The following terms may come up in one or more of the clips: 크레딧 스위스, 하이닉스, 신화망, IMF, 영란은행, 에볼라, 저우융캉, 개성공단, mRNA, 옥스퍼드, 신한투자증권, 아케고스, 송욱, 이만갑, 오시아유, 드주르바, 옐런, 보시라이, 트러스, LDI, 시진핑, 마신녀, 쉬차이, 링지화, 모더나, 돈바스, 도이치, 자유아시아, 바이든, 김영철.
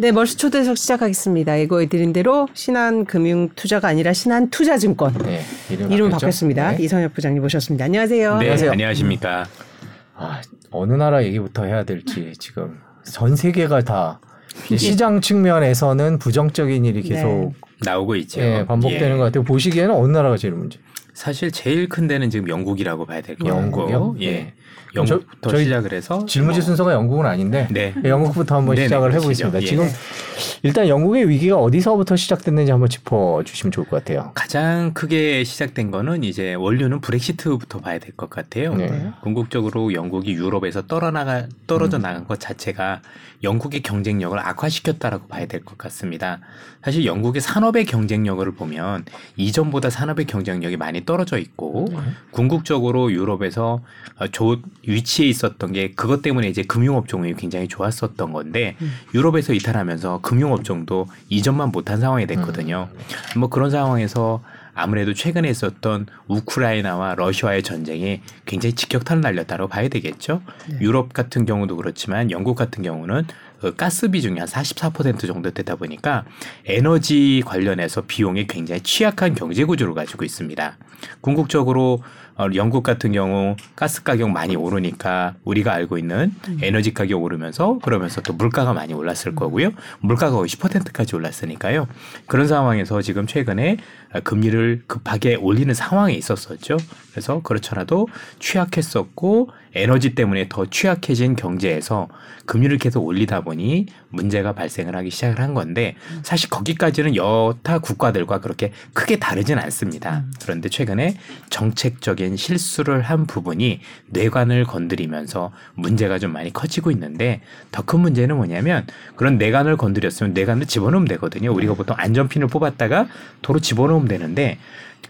네, 멀스 초대석 시작하겠습니다. 예고해드린 대로 신한금융투자가 아니라 신한투자증권. 네, 이름 바뀌었습니다. 네. 이성엽 부장님 모셨습니다. 안녕하세요. 네, 안녕하세요. 안녕하십니까. 아, 어느 나라 얘기부터 해야 될지 지금 전 세계가 다 시장 측면에서는 부정적인 일이 계속 네. 나오고 있죠. 예, 반복되는 것 같아요. 보시기에는 어느 나라가 제일 문제? 사실 제일 큰 데는 지금 영국이라고 봐야 될 거예요. 영국요? 예. 영국부터 시작을 해서 질문지 순서가 영국은 아닌데 네. 영국부터 한번 네네, 시작을 해보겠습니다. 예. 지금 일단 영국의 위기가 어디서부터 시작됐는지 한번 짚어주시면 좋을 것 같아요. 가장 크게 시작된 거는 이제 원료는 브렉시트부터 봐야 될 것 같아요. 네. 궁극적으로 영국이 유럽에서 떨어져 나간 것 자체가 영국의 경쟁력을 악화시켰다라고 봐야 될 것 같습니다. 사실 영국의 산업의 경쟁력을 보면 이전보다 산업의 경쟁력이 많이 떨어져 있고 궁극적으로 유럽에서 좋은 위치에 있었던 게 그것 때문에 이제 금융업종이 굉장히 좋았었던 건데 유럽에서 이탈하면서 금융업종도 이전만 못한 상황이 됐거든요. 뭐 그런 상황에서 아무래도 최근에 있었던 우크라이나와 러시아의 전쟁이 굉장히 직격탄을 날렸다고 봐야 되겠죠. 유럽 같은 경우도 그렇지만 영국 같은 경우는 가스 비중이 한 44% 정도 되다 보니까 에너지 관련해서 비용이 굉장히 취약한 경제 구조를 가지고 있습니다. 궁극적으로 영국 같은 경우 가스 가격 많이 오르니까 우리가 알고 있는 에너지 가격 오르면서 그러면서 또 물가가 많이 올랐을 거고요. 물가가 거의 10%까지 올랐으니까요. 그런 상황에서 지금 최근에 금리를 급하게 올리는 상황에 있었었죠. 그래서 그렇더라도 취약했었고 에너지 때문에 더 취약해진 경제에서 금리를 계속 올리다 보니 문제가 발생을 하기 시작을 한 건데 사실 거기까지는 여타 국가들과 그렇게 크게 다르진 않습니다. 그런데 최근에 정책적인 실수를 한 부분이 뇌관을 건드리면서 문제가 좀 많이 커지고 있는데 더 큰 문제는 뭐냐면 그런 뇌관을 건드렸으면 뇌관을 집어넣으면 되거든요. 우리가 보통 안전핀을 뽑았다가 도로 집어넣으면 되는데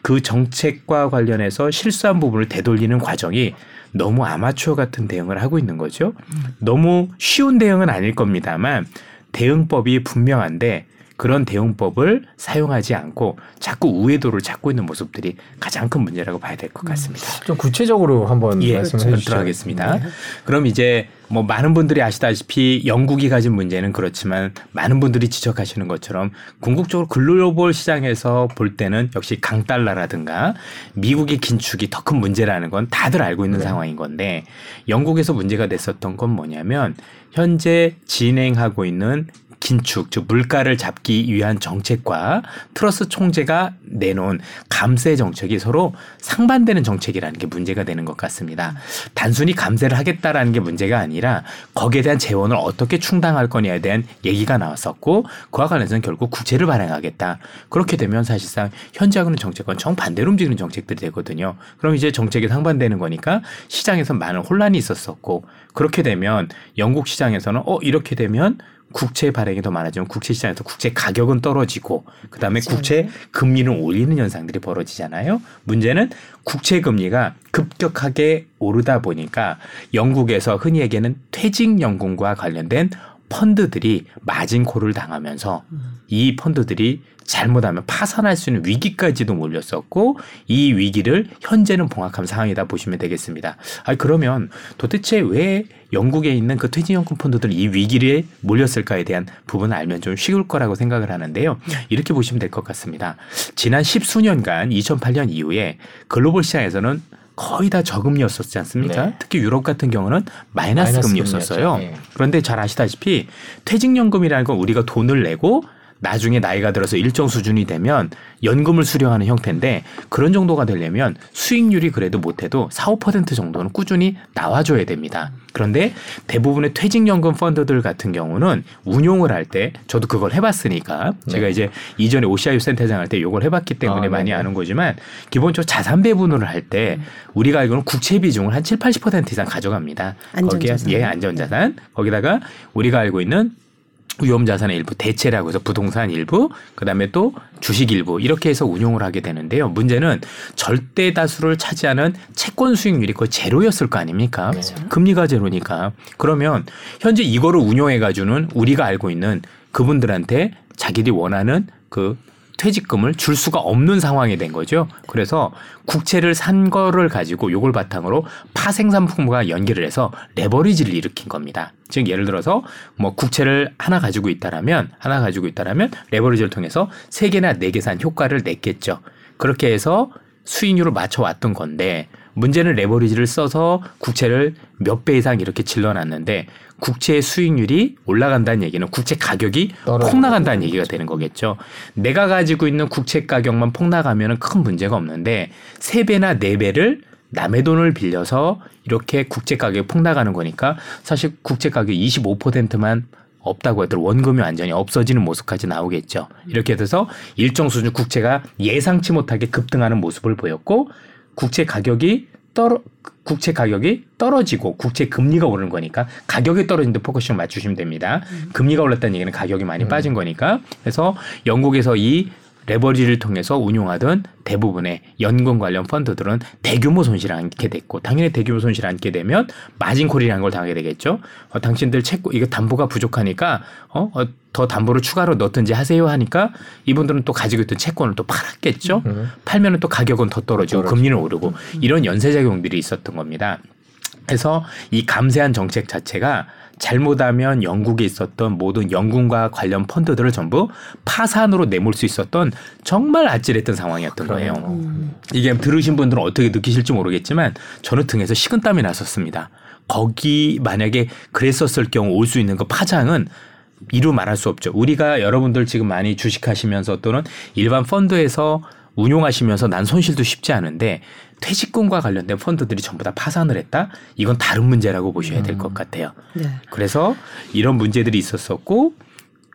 그 정책과 관련해서 실수한 부분을 되돌리는 과정이 너무 아마추어 같은 대응을 하고 있는 거죠. 너무 쉬운 대응은 아닐 겁니다만 대응법이 분명한데 그런 대응법을 사용하지 않고 자꾸 우회도를 찾고 있는 모습들이 가장 큰 문제라고 봐야 될 것 같습니다. 좀 구체적으로 한번 말씀해 주시죠. 들어가겠습니다. 네. 그럼 이제 뭐 많은 분들이 아시다시피 영국이 가진 문제는 그렇지만 많은 분들이 지적하시는 것처럼 궁극적으로 글로벌 시장에서 볼 때는 역시 강달러라든가 미국의 긴축이 더 큰 문제라는 건 다들 알고 있는 상황인 건데 영국에서 문제가 됐었던 건 뭐냐면 현재 진행하고 있는 긴축, 즉 물가를 잡기 위한 정책과 트러스 총재가 내놓은 감세 정책이 서로 상반되는 정책이라는 게 문제가 되는 것 같습니다. 단순히 감세를 하겠다라는 게 문제가 아니라 거기에 대한 재원을 어떻게 충당할 거냐에 대한 얘기가 나왔었고 그와 관련해서는 결국 국채를 발행하겠다. 그렇게 되면 사실상 현재하고는 정책과는 정반대로 움직이는 정책들이 되거든요. 그럼 이제 정책이 상반되는 거니까 시장에서 많은 혼란이 있었었고 그렇게 되면 영국 시장에서는 이렇게 되면 국채 발행이 더 많아지면 국채 시장에서 국채 가격은 떨어지고 그다음에 국채 금리는 올리는 현상들이 벌어지잖아요. 문제는 국채 금리가 급격하게 오르다 보니까 영국에서 흔히 얘기하는 퇴직연금과 관련된 펀드들이 마진콜을 당하면서 이 펀드들이 잘못하면 파산할 수 있는 위기까지도 몰렸었고 이 위기를 현재는 봉합한 상황이다 보시면 되겠습니다. 그러면 도대체 왜 영국에 있는 그 퇴직연금 펀드들 이 위기에 몰렸을까에 대한 부분을 알면 좀 쉬울 거라고 생각을 하는데요. 이렇게 보시면 될 것 같습니다. 지난 10수년간 2008년 이후에 글로벌 시장에서는 거의 다 저금리였었지 않습니까? 네. 특히 유럽 같은 경우는 마이너스 금리였었어요. 네. 그런데 잘 아시다시피 퇴직연금이라는 건 우리가 돈을 내고 나중에 나이가 들어서 일정 수준이 되면 연금을 수령하는 형태인데 그런 정도가 되려면 수익률이 그래도 못해도 4, 5% 정도는 꾸준히 나와줘야 됩니다. 그런데 대부분의 퇴직연금 펀드들 같은 경우는 운용을 할 때 저도 그걸 해봤으니까 제가 이제 이전에 오시아유 센터장 할 때 이걸 해봤기 때문에 많이 아는 거지만 기본적으로 자산 배분을 할 때 우리가 알고는 국채 비중을 한 7, 80% 이상 가져갑니다. 안전자산. 거기에, 안전자산. 거기다가 우리가 알고 있는 위험자산의 일부, 대체라고 해서 부동산 일부, 그 다음에 또 주식 일부 이렇게 해서 운용을 하게 되는데요. 문제는 절대 다수를 차지하는 채권 수익률이 거의 제로였을 거 아닙니까? 그렇죠. 금리가 제로니까. 그러면 현재 이거를 운용해가지고는 우리가 알고 있는 그분들한테 자기들이 원하는 그 퇴직금을 줄 수가 없는 상황이 된 거죠. 그래서 국채를 산 거를 가지고 요걸 바탕으로 파생상품과 연계를 해서 레버리지를 일으킨 겁니다. 즉 예를 들어서 뭐 국채를 하나 가지고 있다라면 레버리지를 통해서 3개나 4개 산 효과를 냈겠죠. 그렇게 해서 수익률을 맞춰왔던 건데 문제는 레버리지를 써서 국채를 몇 배 이상 이렇게 질러놨는데 국채의 수익률이 올라간다는 얘기는 국채 가격이 폭락한다는 얘기가 되는 거겠죠. 내가 가지고 있는 국채 가격만 폭락하면 큰 문제가 없는데 3배나 4배를 남의 돈을 빌려서 이렇게 국채 가격이 폭락하는 거니까 사실 국채 가격이 25%만 없다고 해도 원금이 완전히 없어지는 모습까지 나오겠죠. 이렇게 돼서 일정 수준 국채가 예상치 못하게 급등하는 모습을 보였고 국채 가격이 떨어지고 국채 금리가 오르는 거니까 가격이 떨어지는데 포커싱을 맞추시면 됩니다. 금리가 올랐다는 얘기는 가격이 많이 빠진 거니까. 그래서 영국에서 이 레버리지를 통해서 운용하던 대부분의 연금 관련 펀드들은 대규모 손실을 안게 됐고 당연히 대규모 손실을 안게 되면 마진콜이라는 걸 당하게 되겠죠. 당신들 채권 이거 담보가 부족하니까 더 담보를 추가로 넣든지 하세요 하니까 이분들은 또 가지고 있던 채권을 또 팔았겠죠. 팔면은 또 가격은 더 떨어지고 금리는 오르고 이런 연쇄작용들이 있었던 겁니다. 그래서 이 감세한 정책 자체가 잘못하면 영국에 있었던 모든 연금과 관련 펀드들을 전부 파산으로 내몰 수 있었던 정말 아찔했던 상황이었던 거예요. 이게 들으신 분들은 어떻게 느끼실지 모르겠지만 저는 등에서 식은땀이 났었습니다. 거기 만약에 그랬었을 경우 올 수 있는 그 파장은 이루 말할 수 없죠. 우리가 여러분들 지금 많이 주식하시면서 또는 일반 펀드에서 운용하시면서 난 손실도 쉽지 않은데 퇴직금과 관련된 펀드들이 전부 다 파산을 했다? 이건 다른 문제라고 보셔야 될 것 같아요. 네. 그래서 이런 문제들이 있었었고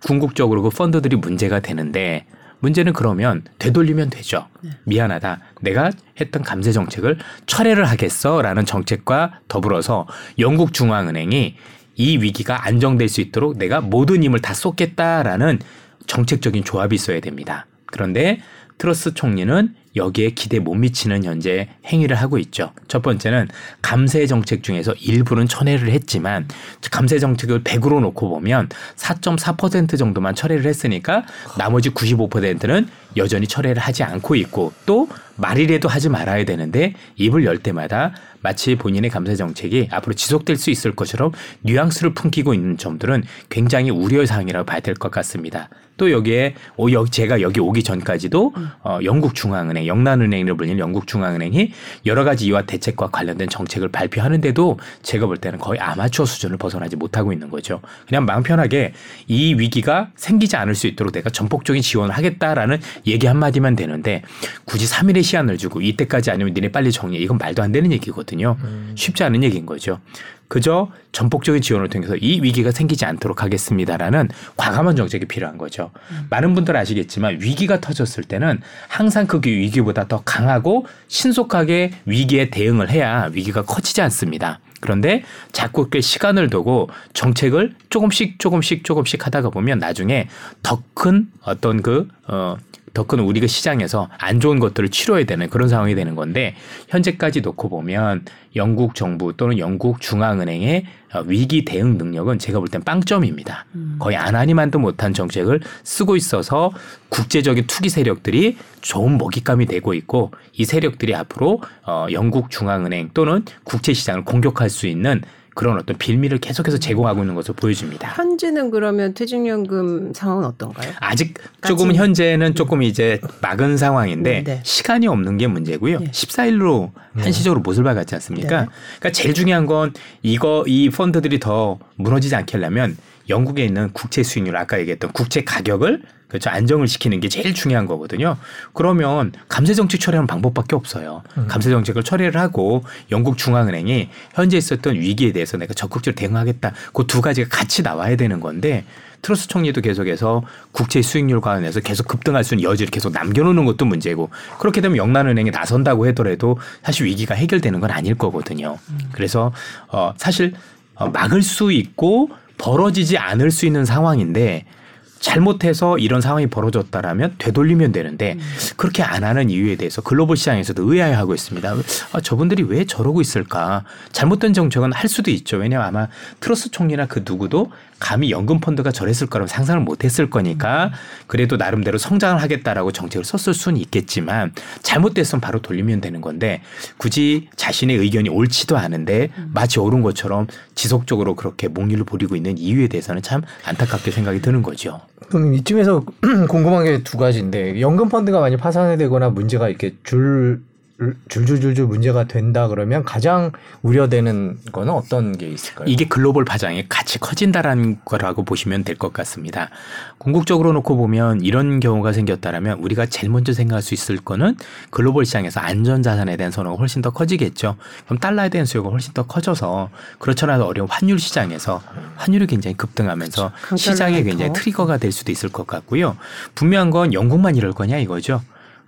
궁극적으로 그 펀드들이 문제가 되는데 문제는 그러면 되돌리면 되죠. 네. 미안하다. 내가 했던 감세 정책을 철회를 하겠어라는 정책과 더불어서 영국 중앙은행이 이 위기가 안정될 수 있도록 내가 모든 힘을 다 쏟겠다라는 정책적인 조합이 있어야 됩니다. 그런데 트러스 총리는 여기에 기대 못 미치는 현재 행위를 하고 있죠. 첫 번째는 감세 정책 중에서 일부는 철회를 했지만 감세 정책을 100으로 놓고 보면 4.4% 정도만 철회를 했으니까 나머지 95%는 여전히 철회를 하지 않고 있고 또 말이라도 하지 말아야 되는데 입을 열 때마다 마치 본인의 감세 정책이 앞으로 지속될 수 있을 것처럼 뉘앙스를 풍기고 있는 점들은 굉장히 우려사항이라고 봐야 될 것 같습니다. 또 여기에 제가 여기 오기 전까지도 영국 중앙은행, 영란은행으로 불리는 영국 중앙은행이 여러 가지 이와 대책과 관련된 정책을 발표하는데도 제가 볼 때는 거의 아마추어 수준을 벗어나지 못하고 있는 거죠. 그냥 망편하게 이 위기가 생기지 않을 수 있도록 내가 전폭적인 지원을 하겠다라는 얘기 한마디만 되는데 굳이 3일의 시한을 주고 이때까지 아니면 니네 빨리 정리해. 이건 말도 안 되는 얘기거든요. 쉽지 않은 얘기인 거죠. 그저 전폭적인 지원을 통해서 이 위기가 생기지 않도록 하겠습니다라는 과감한 정책이 필요한 거죠. 많은 분들 아시겠지만 위기가 터졌을 때는 항상 그 위기보다 더 강하고 신속하게 위기에 대응을 해야 위기가 커지지 않습니다. 그런데 자꾸 꽤 시간을 두고 정책을 조금씩 하다가 보면 나중에 더 큰 어떤 더 큰 우리가 시장에서 안 좋은 것들을 치료해야 되는 그런 상황이 되는 건데 현재까지 놓고 보면 영국 정부 또는 영국 중앙은행의 위기 대응 능력은 제가 볼 땐 빵점입니다. 거의 안 하니만도 못한 정책을 쓰고 있어서 국제적인 투기 세력들이 좋은 먹잇감이 되고 있고 이 세력들이 앞으로 영국 중앙은행 또는 국제시장을 공격할 수 있는 그런 어떤 빌미를 계속해서 제공하고 있는 것을 보여줍니다. 현재는 그러면 퇴직연금 상황은 어떤가요? 아직 조금 현재는 조금 이제 막은 상황인데 네. 시간이 없는 게 문제고요. 네. 14일로 한시적으로 못을 박았지 않습니까? 네. 그러니까 제일 중요한 건 이 펀드들이 더 무너지지 않게 하려면 영국에 있는 국채 수익률 아까 얘기했던 국채 가격을 그렇죠. 안정을 시키는 게 제일 중요한 거거든요. 그러면 감세 정책 처리하는 방법밖에 없어요. 감세 정책을 처리를 하고 영국 중앙은행이 현재 있었던 위기에 대해서 내가 적극적으로 대응하겠다. 그 두 가지가 같이 나와야 되는 건데 트러스 총리도 계속해서 국채 수익률 관련해서 계속 급등할 수 있는 여지를 계속 남겨놓는 것도 문제고 그렇게 되면 영란은행이 나선다고 하더라도 사실 위기가 해결되는 건 아닐 거거든요. 그래서 사실 막을 수 있고 벌어지지 않을 수 있는 상황인데 잘못해서 이런 상황이 벌어졌다라면 되돌리면 되는데 그렇게 안 하는 이유에 대해서 글로벌 시장에서도 의아해하고 있습니다. 저분들이 왜 저러고 있을까? 잘못된 정책은 할 수도 있죠. 왜냐하면 아마 트러스 총리나 그 누구도 감히 연금펀드가 저랬을 거라고 상상을 못했을 거니까 그래도 나름대로 성장을 하겠다라고 정책을 썼을 수는 있겠지만 잘못됐으면 바로 돌리면 되는 건데 굳이 자신의 의견이 옳지도 않은데 마치 옳은 것처럼 지속적으로 그렇게 몽유를 부리고 있는 이유에 대해서는 참 안타깝게 생각이 드는 거죠. 그럼 이쯤에서 궁금한 게 두 가지인데 연금펀드가 많이 파산이 되거나 문제가 이렇게 줄줄줄줄 문제가 된다 그러면 가장 우려되는 건 어떤 게 있을까요? 이게 글로벌 파장이 같이 커진다라는 거라고 보시면 될 것 같습니다. 궁극적으로 놓고 보면 이런 경우가 생겼다라면 우리가 제일 먼저 생각할 수 있을 거는 글로벌 시장에서 안전자산에 대한 선호가 훨씬 더 커지겠죠. 그럼 달러에 대한 수요가 훨씬 더 커져서 그렇잖아도 어려운 환율 시장에서 환율이 굉장히 급등하면서 시장에 굉장히 트리거가 될 수도 있을 것 같고요. 분명한 건 영국만 이럴 거냐 이거죠.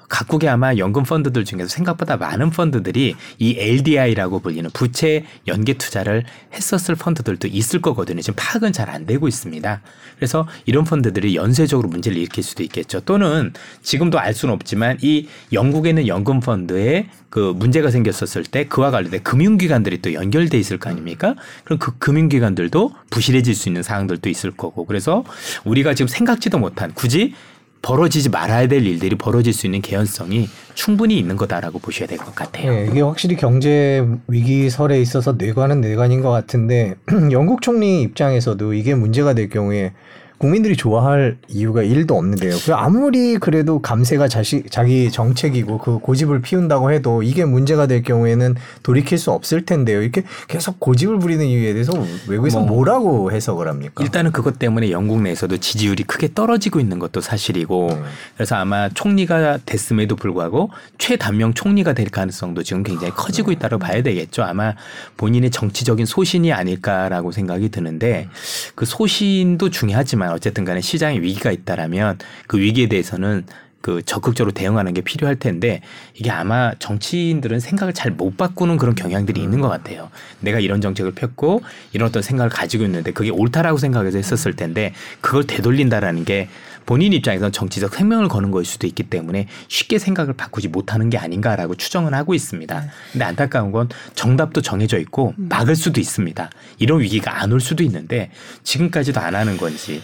각국의 아마 연금 펀드들 중에서 생각보다 많은 펀드들이 이 LDI라고 불리는 부채 연계 투자를 했었을 펀드들도 있을 거거든요. 지금 파악은 잘 안 되고 있습니다. 그래서 이런 펀드들이 연쇄적으로 문제를 일으킬 수도 있겠죠. 또는 지금도 알 수는 없지만 이 영국에 있는 연금 펀드에 그 문제가 생겼었을 때 그와 관련된 금융기관들이 또 연결돼 있을 거 아닙니까? 그럼 그 금융기관들도 부실해질 수 있는 사항들도 있을 거고 그래서 우리가 지금 생각지도 못한 굳이 벌어지지 말아야 될 일들이 벌어질 수 있는 개연성이 충분히 있는 거다라고 보셔야 될 것 같아요. 네, 이게 확실히 경제 위기설에 있어서 뇌관은 뇌관인 것 같은데 영국 총리 입장에서도 이게 문제가 될 경우에 국민들이 좋아할 이유가 1도 없는데요. 아무리 그래도 감세가 자기 정책이고 그 고집을 피운다고 해도 이게 문제가 될 경우에는 돌이킬 수 없을 텐데요. 이렇게 계속 고집을 부리는 이유에 대해서 외국에서 뭐라고 해석을 합니까? 일단은 그것 때문에 영국 내에서도 지지율이 크게 떨어지고 있는 것도 사실이고 그래서 아마 총리가 됐음에도 불구하고 최단명 총리가 될 가능성도 지금 굉장히 커지고 있다고 봐야 되겠죠. 아마 본인의 정치적인 소신이 아닐까라고 생각이 드는데 그 소신도 중요하지만 어쨌든 간에 시장에 위기가 있다라면 그 위기에 대해서는 그 적극적으로 대응하는 게 필요할 텐데 이게 아마 정치인들은 생각을 잘 못 바꾸는 그런 경향들이 있는 것 같아요. 내가 이런 정책을 폈고 이런 어떤 생각을 가지고 있는데 그게 옳다라고 생각해서 했었을 텐데 그걸 되돌린다라는 게 본인 입장에서는 정치적 생명을 거는 거일 수도 있기 때문에 쉽게 생각을 바꾸지 못하는 게 아닌가라고 추정은 하고 있습니다. 근데 안타까운 건 정답도 정해져 있고 막을 수도 있습니다. 이런 위기가 안 올 수도 있는데 지금까지도 안 하는 건지.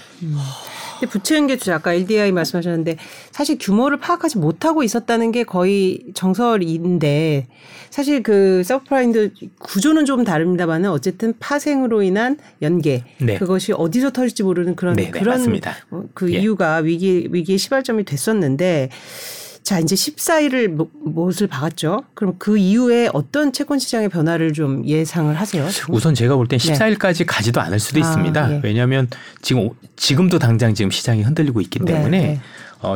부채연계 투자 아까 LDI 말씀하셨는데 사실 규모를 파악하지 못하고 있었다는 게 거의 정설인데 사실 그 서브프라임도 구조는 좀 다릅니다만은 어쨌든 파생으로 인한 연계 그것이 어디서 터질지 모르는 그런 맞습니다. 그 이유가 위기의 시발점이 됐었는데 자 이제 14일을 못을 박았죠. 그럼 그 이후에 어떤 채권 시장의 변화를 좀 예상을 하세요? 우선 제가 볼 땐 14일까지 가지도 않을 수도 있습니다. 예. 왜냐하면 지금도 당장 지금 시장이 흔들리고 있기 때문에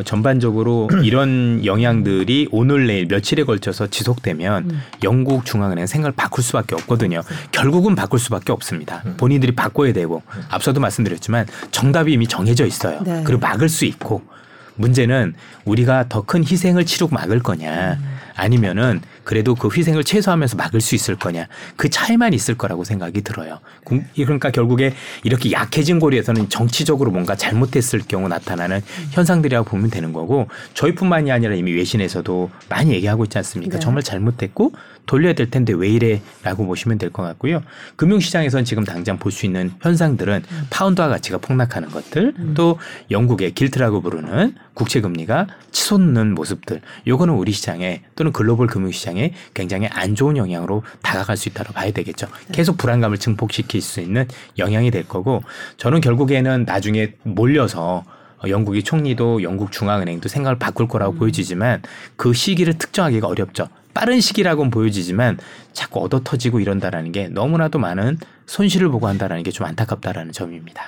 전반적으로 이런 영향들이 오늘 내일 며칠에 걸쳐서 지속되면 영국 중앙은행 생각을 바꿀 수밖에 없거든요. 결국은 바꿀 수밖에 없습니다. 본인들이 바꿔야 되고 앞서도 말씀드렸지만 정답이 이미 정해져 있어요. 그리고 막을 수 있고. 문제는 우리가 더 큰 희생을 치르고 막을 거냐 아니면은 그래도 그 희생을 최소화하면서 막을 수 있을 거냐 그 차이만 있을 거라고 생각이 들어요. 그러니까 결국에 이렇게 약해진 고리에서는 정치적으로 뭔가 잘못됐을 경우 나타나는 현상들이라고 보면 되는 거고 저희뿐만이 아니라 이미 외신에서도 많이 얘기하고 있지 않습니까? 정말 잘못됐고 돌려야 될 텐데 왜 이래라고 보시면 될 것 같고요. 금융시장에서는 지금 당장 볼 수 있는 현상들은 파운드화 가치가 폭락하는 것들 또 영국의 길트라고 부르는 국채금리가 치솟는 모습들 요거는 우리 시장에 또는 글로벌 금융시장에 굉장히 안 좋은 영향으로 다가갈 수 있다고 봐야 되겠죠. 계속 불안감을 증폭시킬 수 있는 영향이 될 거고 저는 결국에는 나중에 몰려서 영국이 총리도 영국 중앙은행도 생각을 바꿀 거라고 보여지지만 그 시기를 특정하기가 어렵죠. 빠른 시기라고는 보여지지만 자꾸 얻어터지고 이런다라는 게 너무나도 많은 손실을 보고 한다라는 게 좀 안타깝다라는 점입니다.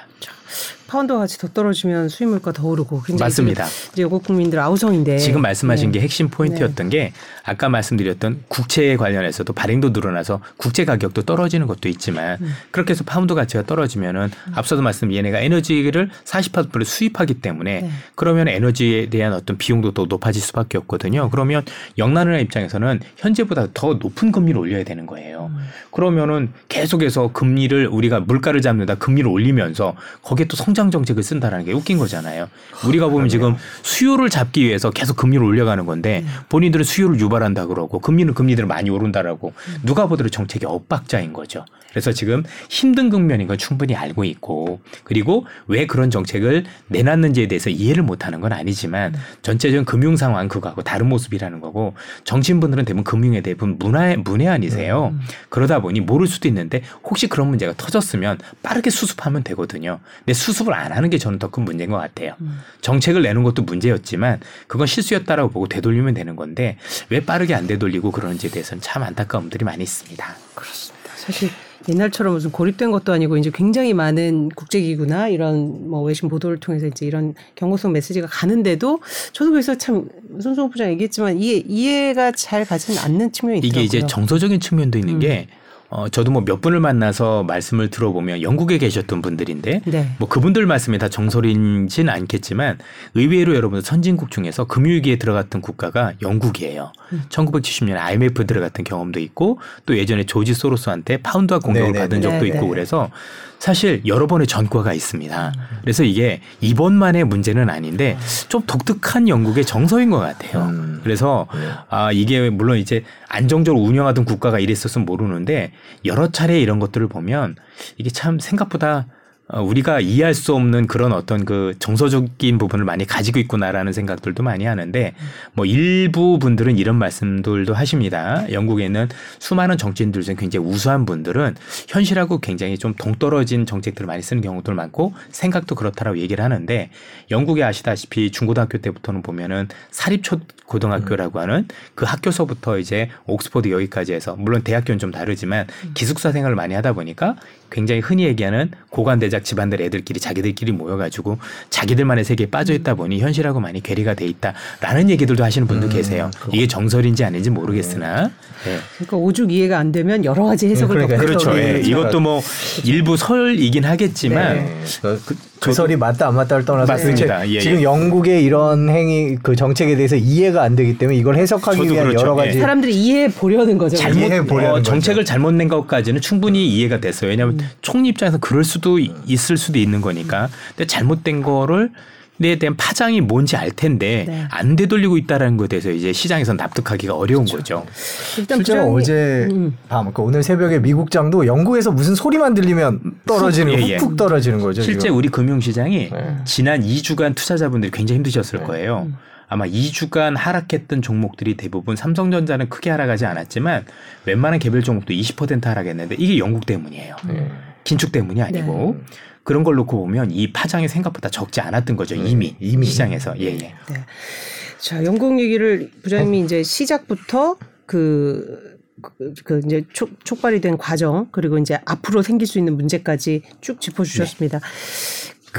파운드 같이 더 떨어지면 수입 물가 더 오르고 맞습니다. 이제 영국 국민들 아우성인데 지금 말씀하신 게 핵심 포인트였던 게 아까 말씀드렸던 국채에 관련해서도 발행도 늘어나서 국채 가격도 떨어지는 것도 있지만 그렇게 해서 파운드 가치가 떨어지면은 앞서도 말씀 얘네가 에너지를 40% 수입하기 때문에 그러면 에너지에 대한 어떤 비용도 더 높아질 수밖에 없거든요. 그러면 영란은행 입장에서는 현재보다 더 높은 금리를 올려 올려야 되는 거예요. 그러면은 계속해서 금리를 우리가 물가를 잡는다 금리를 올리면서 거기에 또 성장 정책을 쓴다라는 게 웃긴 거잖아요. 우리가 보면 그러네요. 지금 수요를 잡기 위해서 계속 금리를 올려가는 건데 본인들은 수요를 유발한다 그러고 금리는 금리대로 많이 오른다라고 누가 보더라도 정책이 엇박자인 거죠. 그래서 지금 힘든 국면인 건 충분히 알고 있고 그리고 왜 그런 정책을 내놨는지에 대해서 이해를 못하는 건 아니지만 전체적인 금융 상황 그거하고 다른 모습이라는 거고 정치인분들은 대부분 금융에 대부분 문외한이세요. 그러다 보니 모를 수도 있는데 혹시 그런 문제가 터졌으면 빠르게 수습하면 되거든요. 근데 수습을 안 하는 게 저는 더 큰 문제인 것 같아요. 정책을 내는 것도 문제였지만 그건 실수였다라고 보고 되돌리면 되는 건데 왜 빠르게 안 되돌리고 그러는지에 대해서는 참 안타까움들이 많이 있습니다. 그렇습니다. 사실 옛날처럼 무슨 고립된 것도 아니고 이제 굉장히 많은 국제기구나 이런 뭐 외신 보도를 통해서 이제 이런 경고성 메시지가 가는데도 저도 그래서 참 손수호 부장 얘기했지만 이해가 잘 가지는 않는 측면이 있더라고요. 이게 이제 정서적인 측면도 있는 게 저도 뭐 몇 분을 만나서 말씀을 들어보면 영국에 계셨던 분들인데 뭐 그분들 말씀이 다 정설인진 않겠지만 의외로 여러분 선진국 중에서 금융위기에 들어갔던 국가가 영국이에요. 1970년에 IMF 들어갔던 경험도 있고 또 예전에 조지 소로스한테 파운드화 공격을 받은 적도 있고 그래서 사실 여러 번의 전과가 있습니다. 그래서 이게 이번만의 문제는 아닌데 좀 독특한 영국의 정서인 것 같아요. 그래서 아 이게 물론 이제 안정적으로 운영하던 국가가 이랬었으면 모르는데 여러 차례 이런 것들을 보면 이게 참 생각보다 우리가 이해할 수 없는 그런 어떤 그 정서적인 부분을 많이 가지고 있구나라는 생각들도 많이 하는데 뭐 일부 분들은 이런 말씀들도 하십니다. 영국에는 수많은 정치인들 중에 굉장히 우수한 분들은 현실하고 굉장히 좀 동떨어진 정책들을 많이 쓰는 경우도 많고 생각도 그렇다라고 얘기를 하는데 영국에 아시다시피 중고등학교 때부터는 보면은 사립초고등학교라고 하는 그 학교서부터 이제 옥스퍼드 여기까지 해서 물론 대학교는 좀 다르지만 기숙사 생활을 많이 하다 보니까 굉장히 흔히 얘기하는 고관대자 집안들 애들끼리 자기들끼리 모여가지고 자기들만의 세계에 빠져있다 보니 현실하고 많이 괴리가 돼 있다라는 얘기들도 하시는 분도 계세요. 이게 정설인지 아닌지 모르겠으나. 그러니까 오죽 이해가 안 되면 여러 가지 해석을 더 그렇죠. 이것도 뭐 일부 설이긴 하겠지만 그 설이 맞다 안 맞다를 떠나서 맞습니다. 지금 영국의 이런 행위 그 정책에 대해서 이해가 안 되기 때문에 이걸 해석하기 위한 여러 가지 사람들이 이해해 보려는 거죠. 정책을 잘못 낸 것까지는 충분히 이해가 됐어요. 왜냐하면 총리 입장에서 그럴 수도 있을 수도 있는 거니까. 근데 잘못된 거를 에 대한 파장이 뭔지 알 텐데 안 되돌리고 있다라는 것에 대해서 이제 시장에선 납득하기가 어려운 거죠. 일단 실제로 어제 밤, 오늘 새벽에 미국장도 영국에서 무슨 소리만 들리면 떨어지는 훅훅 떨어지는 거죠. 실제 지금. 우리 금융시장이 지난 2주간 투자자분들이 굉장히 힘드셨을 거예요. 아마 2주간 하락했던 종목들이 대부분 삼성전자는 크게 하락하지 않았지만 웬만한 개별 종목도 20% 하락했는데 이게 영국 때문이에요. 긴축 때문이 아니고 그런 걸 놓고 보면 이 파장이 생각보다 적지 않았던 거죠. 이미 시장에서. 자, 영국 얘기를 부장님이 이제 시작부터 이제 촉발이 된 과정 그리고 이제 앞으로 생길 수 있는 문제까지 쭉 짚어주셨습니다.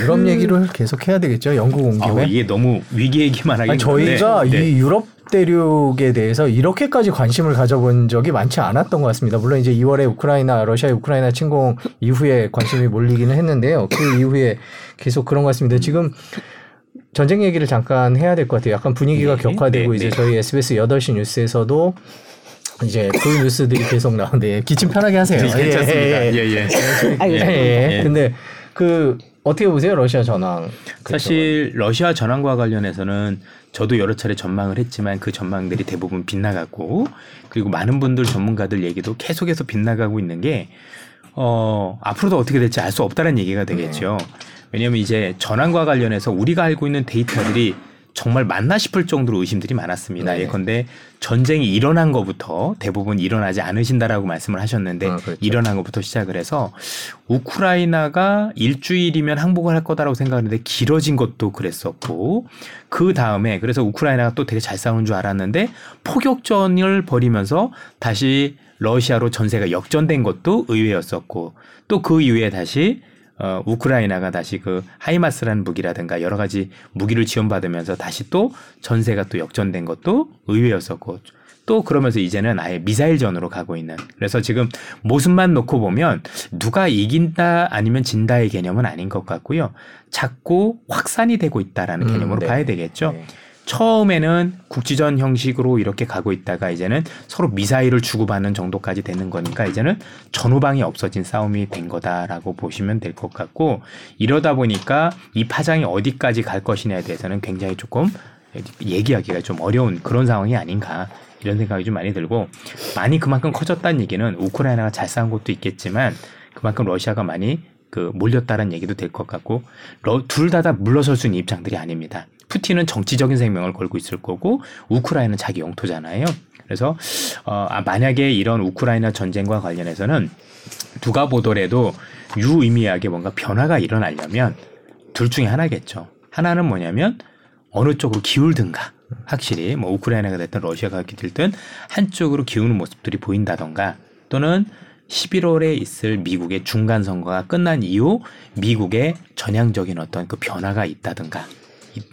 유럽 얘기를 계속 해야 되겠죠. 영국 온 김에. 이게 너무 위기 얘기만 하긴 그런데 저희가 이 유럽 대륙에 대해서 이렇게까지 관심을 가져본 적이 많지 않았던 것 같습니다. 물론 이제 2월에 러시아의 우크라이나 침공 이후에 관심이 몰리기는 했는데요. 그 이후에 계속 그런 것 같습니다. 지금 전쟁 얘기를 잠깐 해야 될 것 같아요. 약간 분위기가 격화되고 이제 저희 SBS 8시 뉴스에서도 이제 그 뉴스들이 계속 나오는데 기침 편하게 하세요. 괜찮습니다. 근데 어떻게 보세요? 러시아 전황. 사실 러시아 전황과 관련해서는 저도 여러 차례 전망을 했지만 그 전망들이 대부분 빗나갔고 그리고 많은 분들 전문가들 얘기도 계속해서 빗나가고 있는 게 앞으로도 어떻게 될지 알 수 없다는 얘기가 되겠죠. 왜냐하면 이제 전황과 관련해서 우리가 알고 있는 데이터들이 정말 맞나 싶을 정도로 의심들이 많았습니다. 예컨대 전쟁이 일어난 것부터 대부분 일어나지 않으신다라고 말씀을 하셨는데 일어난 것부터 시작을 해서 우크라이나가 일주일이면 항복을 할 거다라고 생각했는데 길어진 것도 그랬었고 그 다음에 그래서 우크라이나가 또 되게 잘 싸우는 줄 알았는데 포격전을 벌이면서 다시 러시아로 전세가 역전된 것도 의외였었고 또 그 이후에 다시 우크라이나가 다시 그 하이마스라는 무기라든가 여러 가지 무기를 지원받으면서 다시 또 전세가 또 역전된 것도 의외였었고 또 그러면서 이제는 아예 미사일전으로 가고 있는 그래서 지금 모습만 놓고 보면 누가 이긴다 아니면 진다의 개념은 아닌 것 같고요. 자꾸 확산이 되고 있다라는 개념으로 봐야 되겠죠. 처음에는 국지전 형식으로 이렇게 가고 있다가 이제는 서로 미사일을 주고받는 정도까지 되는 거니까 이제는 전후방이 없어진 싸움이 된 거다라고 보시면 될 것 같고, 이러다 보니까 이 파장이 어디까지 갈 것이냐에 대해서는 굉장히 조금 얘기하기가 좀 어려운 그런 상황이 아닌가 이런 생각이 좀 많이 들고, 많이 그만큼 커졌다는 얘기는 우크라이나가 잘 싸운 것도 있겠지만 그만큼 러시아가 많이 몰렸다는 얘기도 될 것 같고, 둘 다 물러설 수 있는 입장들이 아닙니다. 푸틴은 정치적인 생명을 걸고 있을 거고 우크라이나는 자기 영토잖아요. 그래서 만약에 이런 우크라이나 전쟁과 관련해서는 누가 보더라도 유의미하게 뭔가 변화가 일어나려면 둘 중에 하나겠죠. 하나는 뭐냐면 어느 쪽으로 기울든가, 확실히 뭐 우크라이나가 됐든 러시아가 됐든 한쪽으로 기우는 모습들이 보인다던가, 또는 11월에 있을 미국의 중간선거가 끝난 이후 미국의 전향적인 어떤 그 변화가 있다던가